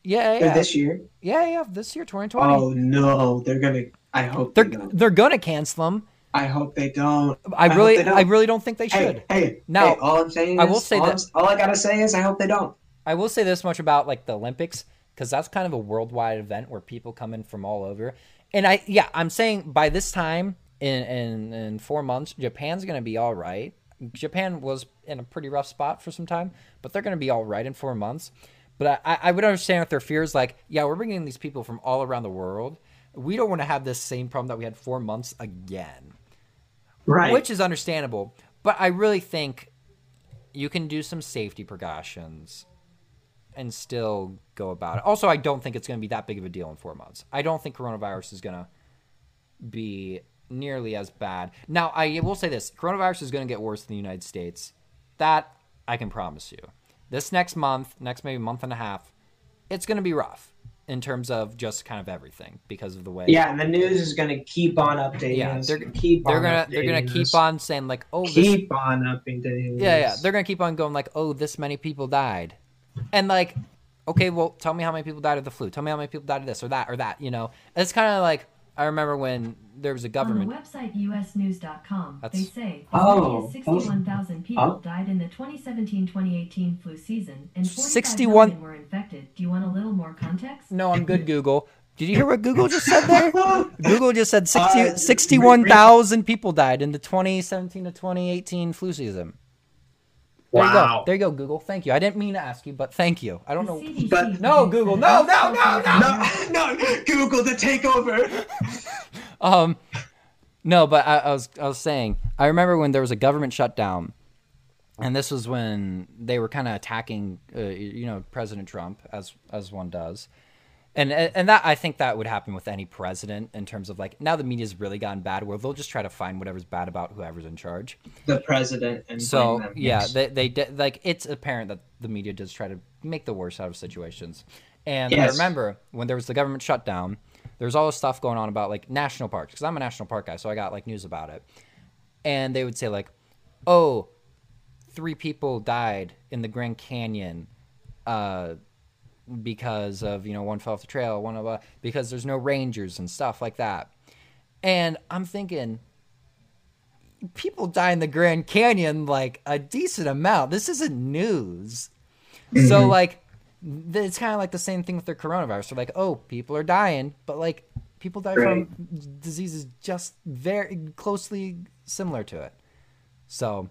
yeah. This year, yeah, this year, 2020. Oh no, they're gonna. I hope they're gonna cancel them. I hope they don't. I really don't think they should. Hey, now, all I'm saying, all I gotta say is, I hope they don't. I will say this much about like the Olympics. Because that's kind of a worldwide event where people come in from all over. And I'm saying by this time in 4 months, Japan's going to be all right. Japan was in a pretty rough spot for some time, but they're going to be all right in 4 months. But I would understand if their fear is like, yeah, we're bringing these people from all around the world. We don't want to have this same problem that we had 4 months again. Right. Which is understandable. But I really think you can do some safety precautions and still go about it. Also, I don't think it's going to be that big of a deal in 4 months. I don't think coronavirus is going to be nearly as bad. Now, I will say this. Coronavirus is going to get worse in the United States. That I can promise you. This next month, maybe month and a half, it's going to be rough in terms of just kind of everything because of the way. Yeah, and the news is going to keep on updating. Yeah, they're going to keep on saying like, oh, keep on updating. Yeah, yeah, they're going to keep on going like, oh, this many people died, and like, okay, well, tell me how many people died of the flu. Tell me how many people died of this or that or that. You know, it's kind of like. I remember when there was a government... On the website usnews.com, they say 61,000 people died in the 2017-2018 flu season and 41,000 were infected. Do you want a little more context? No, I'm good, Google. Did you hear what Google just said there? Google just said 61,000 people died in the 2017 to 2018 flu season. There you go. There you go, Google. Thank you. I didn't mean to ask you, but thank you. I don't know. But no, Google. No, Google, the takeover. No, but I was saying, I remember when there was a government shutdown, and this was when they were kind of attacking, President Trump as one does, and that I think that would happen with any president in terms of like now the media's really gotten bad where they'll just try to find whatever's bad about whoever's in charge. The president and so yeah, they it's apparent that the media does try to make the worst out of situations. And yes. I remember when there was the government shutdown, there's all this stuff going on about like national parks because I'm a national park guy, so I got like news about it. And they would say like, oh, 3 people died in the Grand Canyon. Because of, one fell off the trail, because there's no rangers and stuff like that. And I'm thinking, people die in the Grand Canyon, like, a decent amount. This isn't news. Mm-hmm. So, like, it's kind of like the same thing with their coronavirus. They're like, oh, people are dying, but, like, people die from diseases just very closely similar to it. So,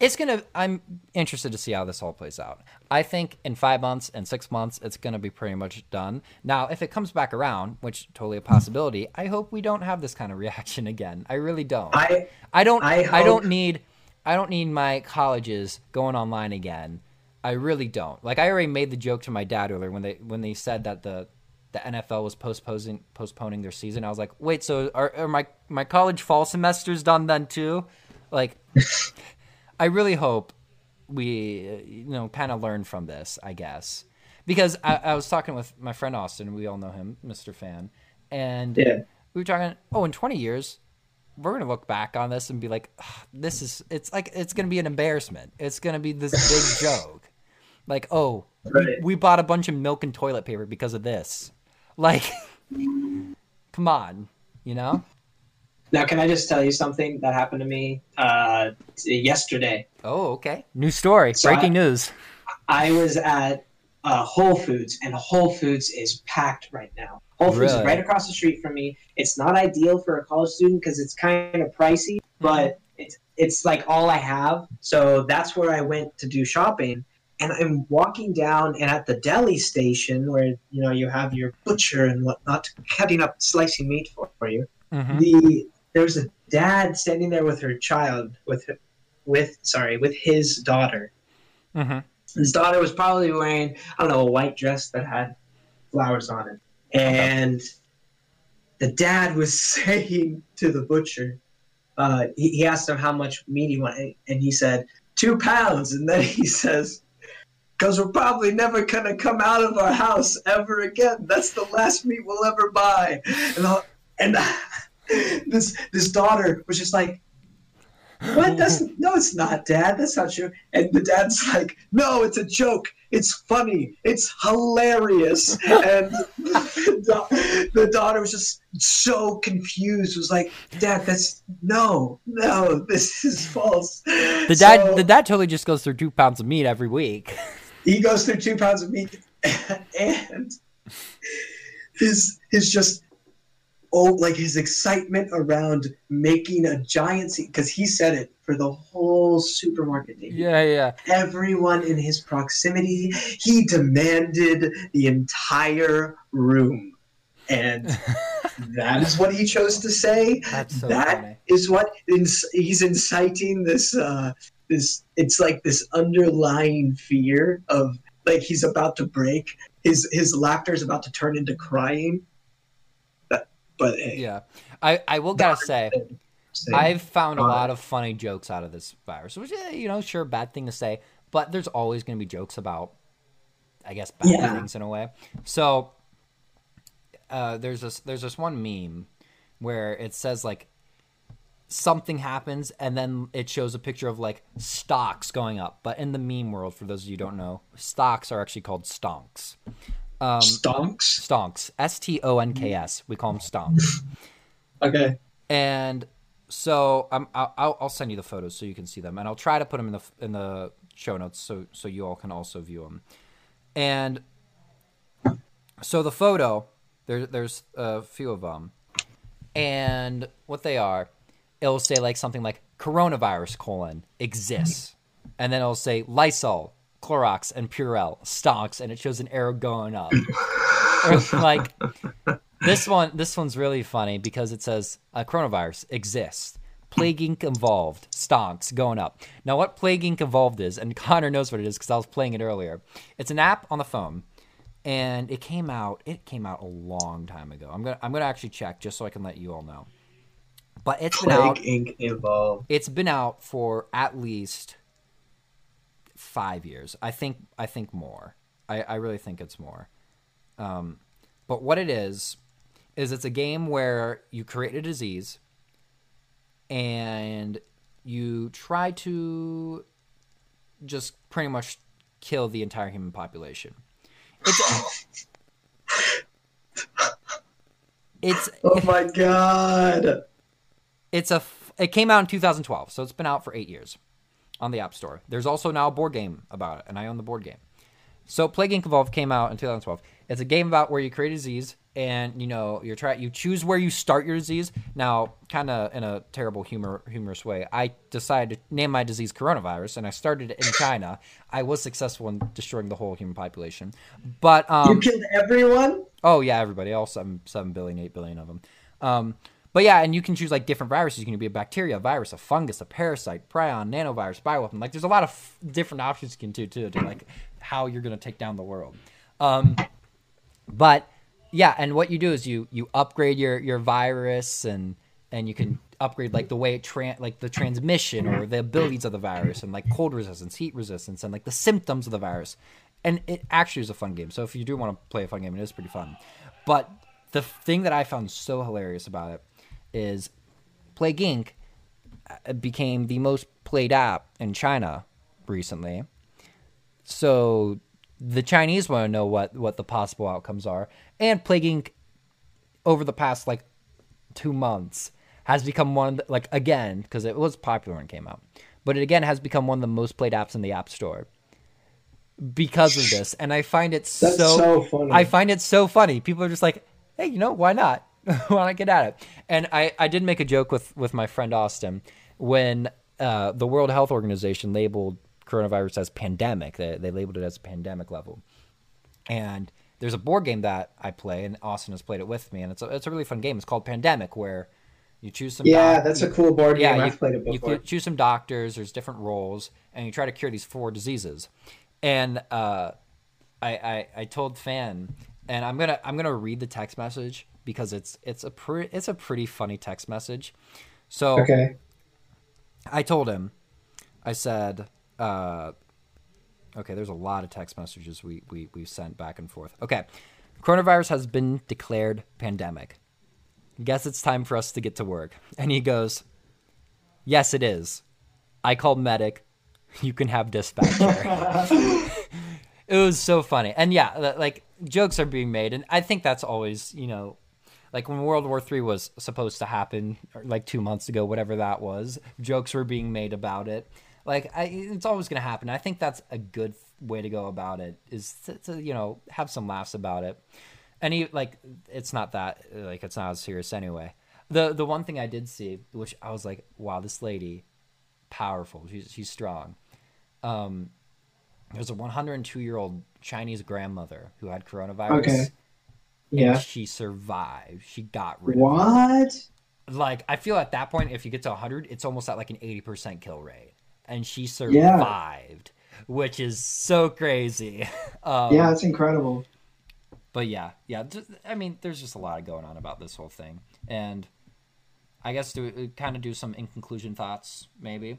it's gonna. I'm interested to see how this all plays out. I think in 5 months and 6 months, it's gonna be pretty much done. Now, if it comes back around, which totally a possibility, I hope we don't have this kind of reaction again. I really don't. I don't need my colleges going online again. I really don't. Like I already made the joke to my dad earlier when they said that the NFL was postponing their season. I was like, wait, so are my college fall semesters done then too? Like. I really hope we, kind of learn from this, I guess. Because I was talking with my friend Austin. We all know him, Mr. Fan. And we were talking, in 20 years, we're going to look back on this and be like, it's going to be an embarrassment. It's going to be this big joke. Like, we bought a bunch of milk and toilet paper because of this. Like, come on, Now, can I just tell you something that happened to me yesterday? Oh, okay. New story. So Breaking news. I was at Whole Foods, and Whole Foods is packed right now. Whole Foods is right across the street from me. It's not ideal for a college student because it's kind of pricey, but it's like all I have. So that's where I went to do shopping. And I'm walking down, and at the deli station where, you have your butcher and whatnot cutting up, slicing meat for you, mm-hmm. There's a dad standing there with her child, with his daughter. Mm-hmm. His daughter was probably wearing, a white dress that had flowers on it. And the dad was saying to the butcher, he asked him how much meat he wanted, and he said, 2 pounds. And then he says, because we're probably never going to come out of our house ever again. That's the last meat we'll ever buy. And this daughter was just like, what? No, it's not, Dad. That's not true. And the dad's like, no, it's a joke. It's funny. It's hilarious. And the daughter was just so confused. Was like, Dad, that's no, this is false. The dad totally just goes through 2 pounds of meat every week. He goes through 2 pounds of meat, and his just. His excitement around making a giant scene, because he said it for the whole supermarket. Day. Yeah. Everyone in his proximity, he demanded the entire room. And that is what he chose to say. That's so funny. Is what he's inciting this, it's like this underlying fear of, like, he's about to break. His laughter is about to turn into crying. But hey, yeah, I will gotta say, I've found a lot of funny jokes out of this virus, which, sure, bad thing to say, but there's always going to be jokes about I guess, back things in a way. So there's this one meme where it says, like, something happens and then it shows a picture of, like, stocks going up. But in the meme world, for those of you who don't know, stocks are actually called stonks. Stonks? Stonks. S-T-O-N-K-S. We call them stonks. Okay. And so I'll send you the photos so you can see them, and I'll try to put them in the show notes so you all can also view them. And so the photo, there's a few of them, and what they are, it'll say like something like coronavirus : exists, and then it'll say Lysol, Clorox, and Purell stocks, and it shows an arrow going up. Or like this one's really funny because it says coronavirus exists, Plague Inc. Evolved stocks going up. Now what Plague Inc. Evolved is, and Connor knows what it is because I was playing it earlier, it's an app on the phone, and it came out a long time ago. I'm gonna actually check just so I can let you all know, but it's been out, Plague Inc. Evolved. It's been out for at least 5 years. I think more. I really think it's more. But what it is it's a game where you create a disease and you try to just pretty much kill the entire human population. It's oh my god. It came out in 2012, so it's been out for 8 years on the App Store. There's also now a board game about it, and I own the board game. So Plague Inc. Evolved came out in 2012. It's a game about where you create a disease, and you choose where you start your disease. Now, kind of in a terrible humorous way, I decided to name my disease coronavirus, and I started it in China. I was successful in destroying the whole human population, but you killed everyone. Oh yeah, everybody. All 7 billion, 8 billion of them. But yeah, and you can choose like different viruses. You can be a bacteria, a virus, a fungus, a parasite, prion, nanovirus, bioweapon. Like there's a lot of different options you can do too, to like how you're gonna take down the world. But yeah, and what you do is you upgrade your virus, and you can upgrade like the way it like the transmission or the abilities of the virus, and like cold resistance, heat resistance, and like the symptoms of the virus. And it actually is a fun game. So if you do want to play a fun game, it is pretty fun. But the thing that I found so hilarious about it is Plague Inc. became the most played app in China recently. So the Chinese want to know what the possible outcomes are. And Plague Inc. over the past like 2 months has become one of the, like again, because it was popular when it came out, but it again has become one of the most played apps in the App Store because of this. And I find it so funny. I find it so funny. People are just like, hey, why not? Why not get at it? And I did make a joke with my friend Austin when the World Health Organization labeled coronavirus as pandemic. They labeled it as a pandemic level. And there's a board game that I play, and Austin has played it with me, and it's a really fun game. It's called Pandemic, where you choose some that's a cool board game. I've played it before. You choose some doctors, there's different roles, and you try to cure these 4 diseases. And I told Fan, and I'm gonna read the text message because it's a pretty funny text message. So okay. I told him, I said, okay, there's a lot of text messages we sent back and forth. Okay, coronavirus has been declared pandemic. Guess it's time for us to get to work. And he goes, yes, it is. I called medic. You can have dispatcher. It was so funny. And yeah, like jokes are being made. And I think that's always, like when World War III was supposed to happen, like 2 months ago, whatever that was, jokes were being made about it. Like it's always going to happen. I think that's a good way to go about it, is to have some laughs about it. And it's not as serious anyway. The one thing I did see, which I was like, wow, this lady, powerful. She's strong. There's a 102-year-old Chinese grandmother who had coronavirus. Okay. Yeah. And she survived. She got rid of it. What? Like, I feel at that point, if you get to 100, it's almost at like an 80% kill rate. And she survived, which is so crazy. Yeah, it's incredible. But yeah. I mean, there's just a lot going on about this whole thing. And I guess to kind of do some in conclusion thoughts, maybe.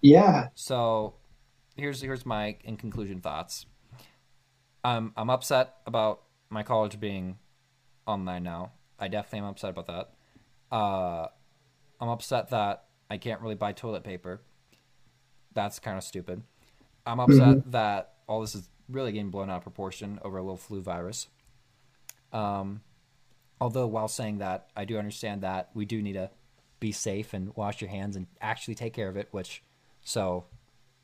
Yeah. So here's my in conclusion thoughts. I'm upset about my college being online now. I definitely am upset about that. I'm upset that I can't really buy toilet paper. That's kind of stupid. I'm upset that all this is really getting blown out of proportion over a little flu virus. Although while saying that, I do understand that we do need to be safe and wash your hands and actually take care of it, which, so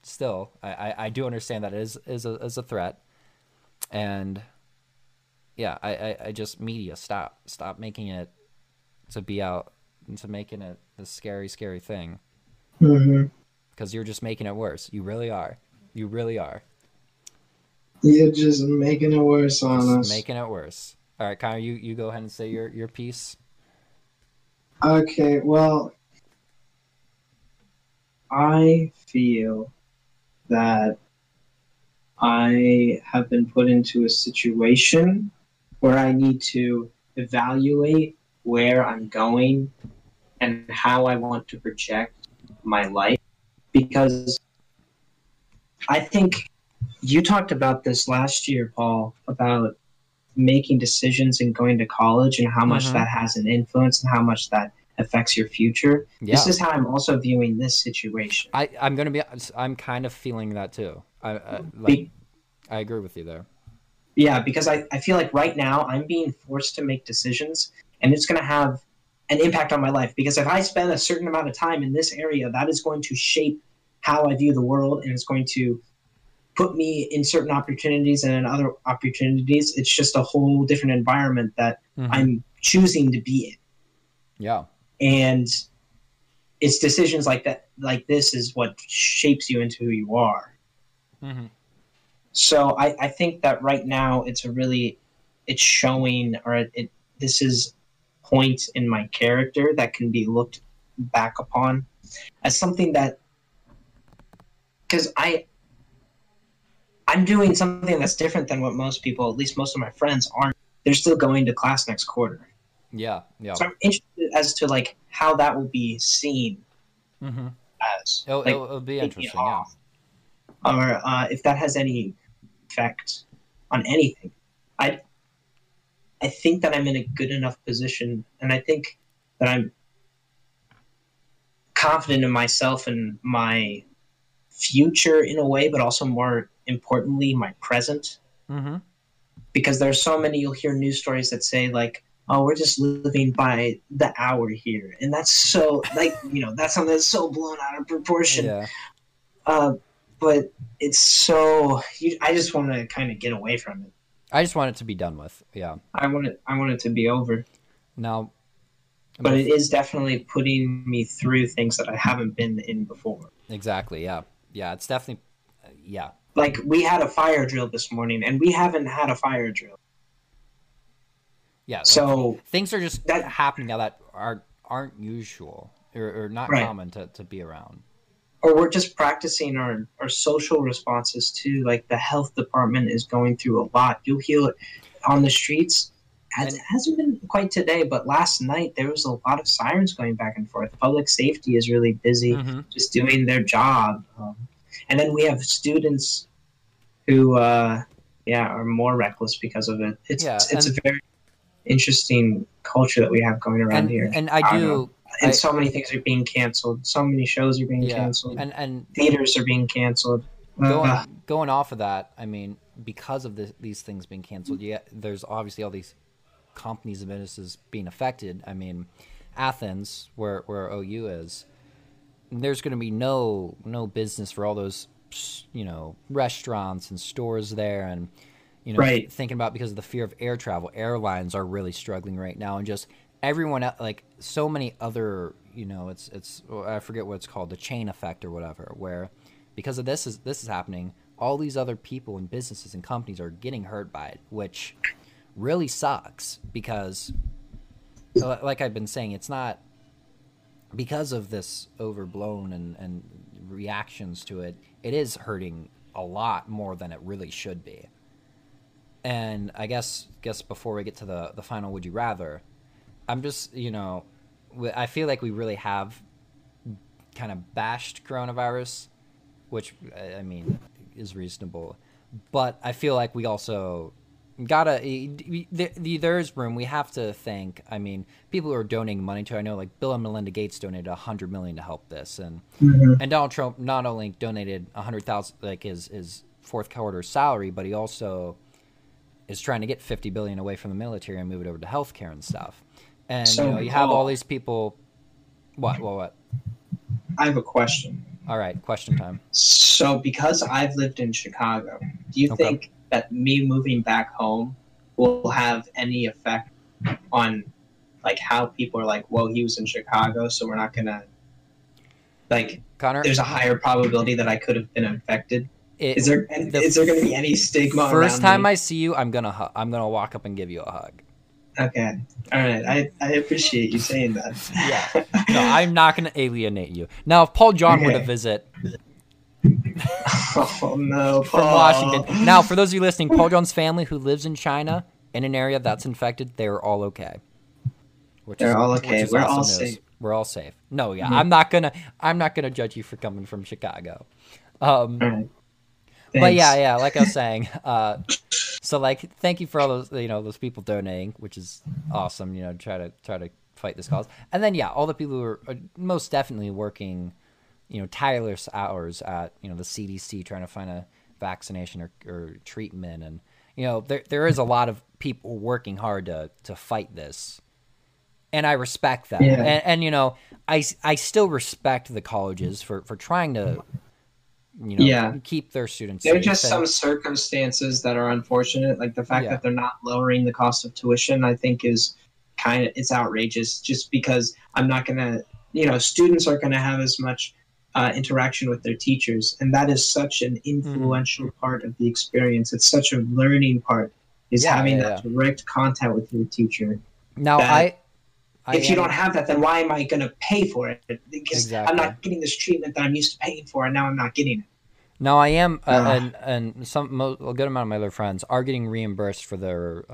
still, I do understand that it is a threat. And yeah, I just, media, stop making it to be out and to making it this scary, scary thing. Because you're just making it worse. You really are. You really are. You're just making it worse on us. Making it worse. All right, Connor, you go ahead and say your piece. Okay, well, I feel that I have been put into a situation where I need to evaluate where I'm going and how I want to project my life, because I think you talked about this last year, Paul, about making decisions and going to college and how much that has an influence and how much that affects your future. Yeah. This is how I'm also viewing this situation. I'm kind of feeling that too. I agree with you there. Yeah, because I feel like right now I'm being forced to make decisions and it's going to have an impact on my life, because if I spend a certain amount of time in this area, that is going to shape how I view the world, and it's going to put me in certain opportunities and in other opportunities. It's just a whole different environment that I'm choosing to be in. Yeah. And it's decisions like that, like this, is what shapes you into who you are. So I think that right now it's showing, or this is point in my character that can be looked back upon as something that, because I'm doing something that's different than what most people, at least most of my friends, aren't. They're still going to class next quarter. Yeah, yeah. So I'm interested as to like how that will be seen as. It'll be interesting. Yeah. Or if that has any effect on anything. I think that I'm in a good enough position, and I think that I'm confident in myself and my future in a way, but also more importantly, my present. Because there are so many, you'll hear news stories that say like, oh, we're just living by the hour here. And that's so like, you know, that's something that's so blown out of proportion. Yeah. But it's so, I just want to kind of get away from it. I just want it to be done with. Yeah. I want it to be over. No. But it is definitely putting me through things that I haven't been in before. Exactly. Yeah. Yeah. It's definitely, yeah. Like, we had a fire drill this morning, and we haven't had a fire drill. Yeah. Like, so things are just happening now that aren't usual or not common to be around. Or we're just practicing our social responses too. Like, the health department is going through a lot. You'll hear it on the streets. It hasn't been quite today, but last night there was a lot of sirens going back and forth. Public safety is really busy just doing their job. And then we have students who, are more reckless because of it. It's a very interesting culture that we have going around here. And so many things are being canceled. So many shows are being canceled. And theaters are being canceled. Going off of that, I mean, because of these things being canceled, there's obviously all these companies and businesses being affected. I mean, Athens, where OU is, there's going to be no business for all those, restaurants and stores there. And, thinking about, because of the fear of air travel, airlines are really struggling right now. And just everyone, like so many other, it's I forget what it's called, the chain effect or whatever, where because of this is happening, all these other people and businesses and companies are getting hurt by it, which really sucks, because like I've been saying, it's not, because of this overblown and reactions to it, it is hurting a lot more than it really should be. And I guess before we get to the final would you rather, I'm just, I feel like we really have kind of bashed coronavirus, which, I mean, is reasonable. But I feel like we also there's room. We have to thank, I mean, people who are donating money to, I know like Bill and Melinda Gates donated $100 million to help this. And, and Donald Trump not only donated 100,000, like his fourth quarter salary, but he also is trying to get $50 billion away from the military and move it over to healthcare and stuff. And so, you know, you have all these people. What? I have a question. All right. Question time. So because I've lived in Chicago, do you think that me moving back home will have any effect on like how people are like, well, he was in Chicago, so we're not gonna like Connor, there's a higher probability that I could have been infected. Is there gonna be any stigma? First time I see you, I'm gonna walk up and give you a hug. Okay. All right. I appreciate you saying that. Yeah. No, I'm not going to alienate you. Now, if Paul John were to visit from Washington. Now, for those of you listening, Paul John's family who lives in China in an area that's infected, they're all okay. We're all safe. We're all safe. No, yeah. Mm-hmm. I'm not going to judge you for coming from Chicago. All right. But yeah, like I was saying, so like, thank you for all those, you know, those people donating, which is awesome, you know, try to fight this cause. And then, yeah, all the people who are most definitely working, you know, tireless hours at, you know, the CDC trying to find a vaccination or treatment. And, you know, there is a lot of people working hard to fight this. And I respect that. Yeah. And, you know, I still respect the colleges for trying to, you know, keep their students safe. There are just some circumstances that are unfortunate. Like the fact that they're not lowering the cost of tuition, I think is kind of, it's outrageous just because I'm not going to, you know, students aren't going to have as much interaction with their teachers. And that is such an influential part of the experience. It's such a learning part is having that direct contact with your teacher. Now if you don't have that, then why am I going to pay for it? Because I'm not getting this treatment that I'm used to paying for, and now I'm not getting it. Now I am, and a good amount of my other friends are getting reimbursed for their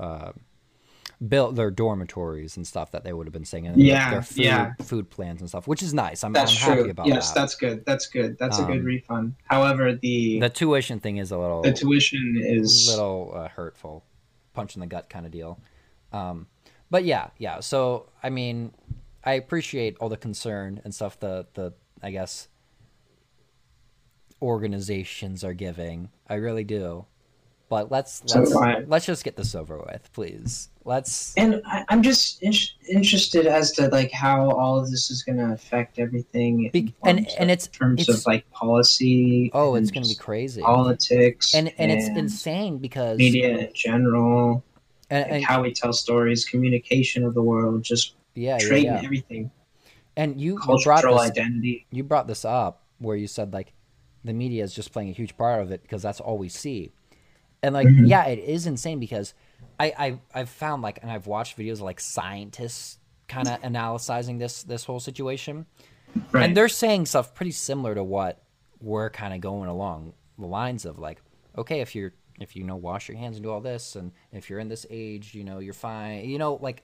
their dormitories and stuff that they would have been staying in. Their food plans and stuff, which is nice. I'm happy about that. Yes, that's good. That's good. That's a good refund. However, the tuition thing is a little hurtful, punch in the gut kind of deal. But yeah. So, I mean, I appreciate all the concern and stuff the I guess, organizations are giving. I really do. But let's just get this over with, please. And I'm just interested as to like how all of this is going to affect everything. In terms of like policy. Oh, it's going to be crazy. Politics. And it's insane because media in general. And how we tell stories, communication of the world, just trading everything. And you cultural identity. You brought this up where you said like the media is just playing a huge part of it because that's all we see. And like, it is insane because I've found like, and I've watched videos of like scientists kind of analyzing this whole situation. Right. And they're saying stuff pretty similar to what we're kind of going along the lines of like, okay, if you know, wash your hands and do all this, and if you're in this age, you know, you're fine. You know, like,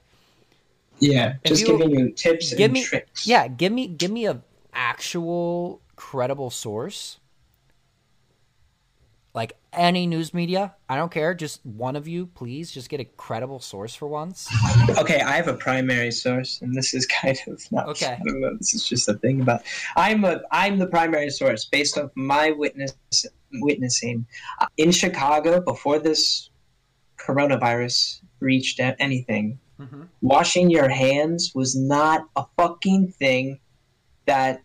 just giving you tips and tricks. Yeah, give me a actual credible source. Like any news media, I don't care. Just one of you, please, just get a credible source for once. Okay, I have a primary source, and this is kind of not. Okay, I don't know. This is just a thing about. I'm the primary source based off my witnessing in Chicago before this coronavirus reached anything. Washing your hands was not a fucking thing that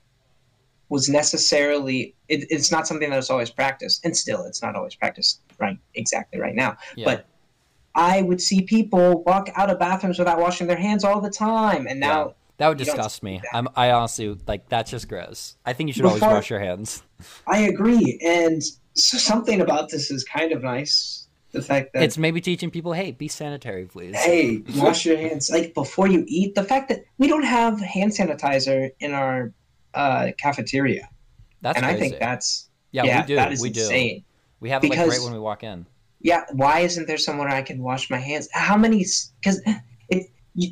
was necessarily it's not something that was always practiced, and still it's not always practiced right now, but I would see people walk out of bathrooms without washing their hands all the time, and now that would disgust me. I honestly, like, that's just gross. I think you should always wash your hands. I agree. And so something about this is kind of nice. The fact that it's maybe teaching people, hey, be sanitary, please. Hey, wash your hands. Like, before you eat, the fact that we don't have hand sanitizer in our cafeteria. That's crazy. I think that's, we do. That is insane. We have it right when we walk in. Yeah. Why isn't there somewhere I can wash my hands? How many, because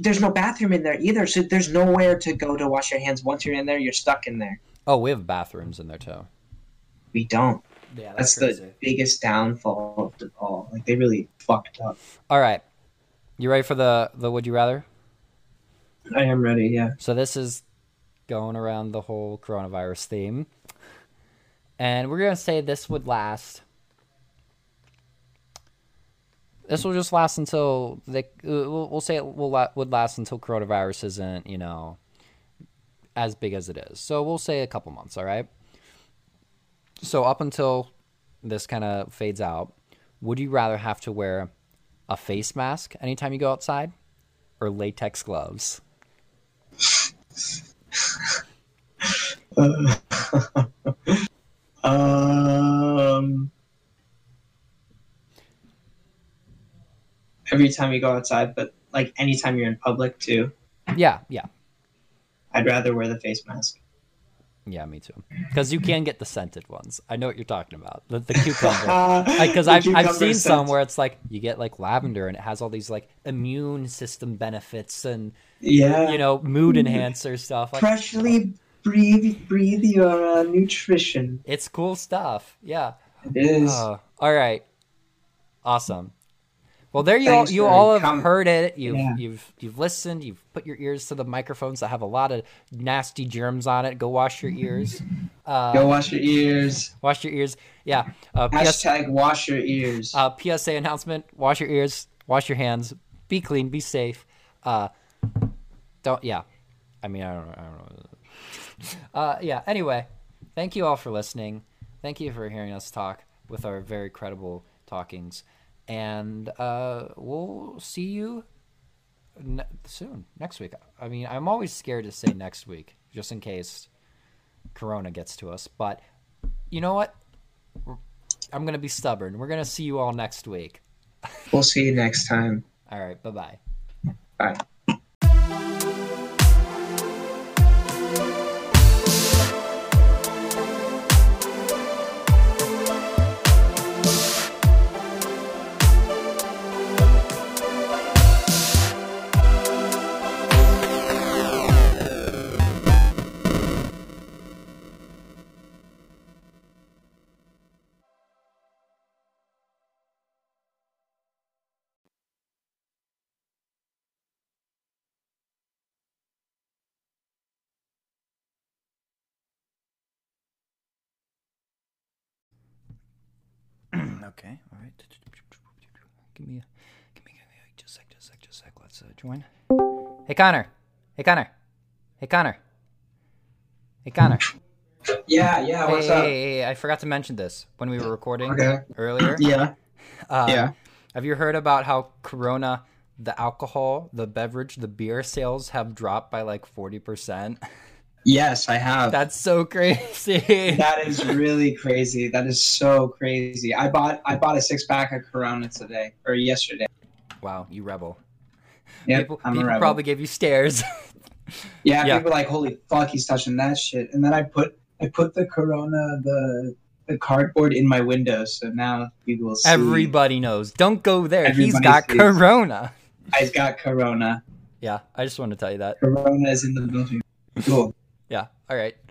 there's no bathroom in there either, so there's nowhere to go to wash your hands. Once you're in there, you're stuck in there. Oh, we have bathrooms in there too. We don't. Yeah, that's the biggest downfall of DePaul. Like, they really fucked up. All right. You ready for the Would You Rather? I am ready, yeah. So this is going around the whole coronavirus theme. And we're going to say this would last. This will just last until we'll say it would last until coronavirus isn't, you know, as big as it is. So we'll say a couple months, all right? So up until this kind of fades out, would you rather have to wear a face mask anytime you go outside or latex gloves? Every time you go outside, but like anytime you're in public too. Yeah. I'd rather wear the face mask. Yeah, me too. Because you can get the scented ones. I know what you're talking about. The cucumber. Because I've seen some where it's like you get like lavender and it has all these like immune system benefits and you know, mood enhancer stuff. Like, freshly breathe your nutrition. It's cool stuff. Yeah, it is. All right, awesome. Well, there you all have heard it. You've listened. You've put your ears to the microphones that have a lot of nasty germs on it. Go wash your ears. Go wash your ears. Wash your ears. Yeah. Hashtag wash your ears. PSA announcement: wash your ears. Wash your hands. Be clean. Be safe. Don't. Yeah. I mean, I don't know. Yeah. Anyway, thank you all for listening. Thank you for hearing us talk with our very credible talkings. And we'll see you soon, next week. I mean, I'm always scared to say next week, just in case Corona gets to us. But you know what? I'm going to be stubborn. We're going to see you all next week. We'll see you next time. All right. Bye-bye. Bye. Okay, all right. Give me just a sec. Let's join. Hey, Connor. Yeah, what's up? Hey, I forgot to mention this when we were recording earlier. Yeah. Have you heard about how Corona, the alcohol, the beverage, the beer sales have dropped by like 40%? Yes, I have. That's so crazy. That is really crazy. That is so crazy. I bought a 6-pack of Corona today or yesterday. Wow, you rebel. Yep, people rebel. Probably gave you stares. Yeah, people are like, holy fuck, he's touching that shit. And then I put the Corona, the cardboard in my window, so now people will see. Everybody knows. Don't go there. Everybody he's got sees. Corona. I've got Corona. Yeah, I just wanted to tell you that. Corona is in the building. Cool. Yeah. All right.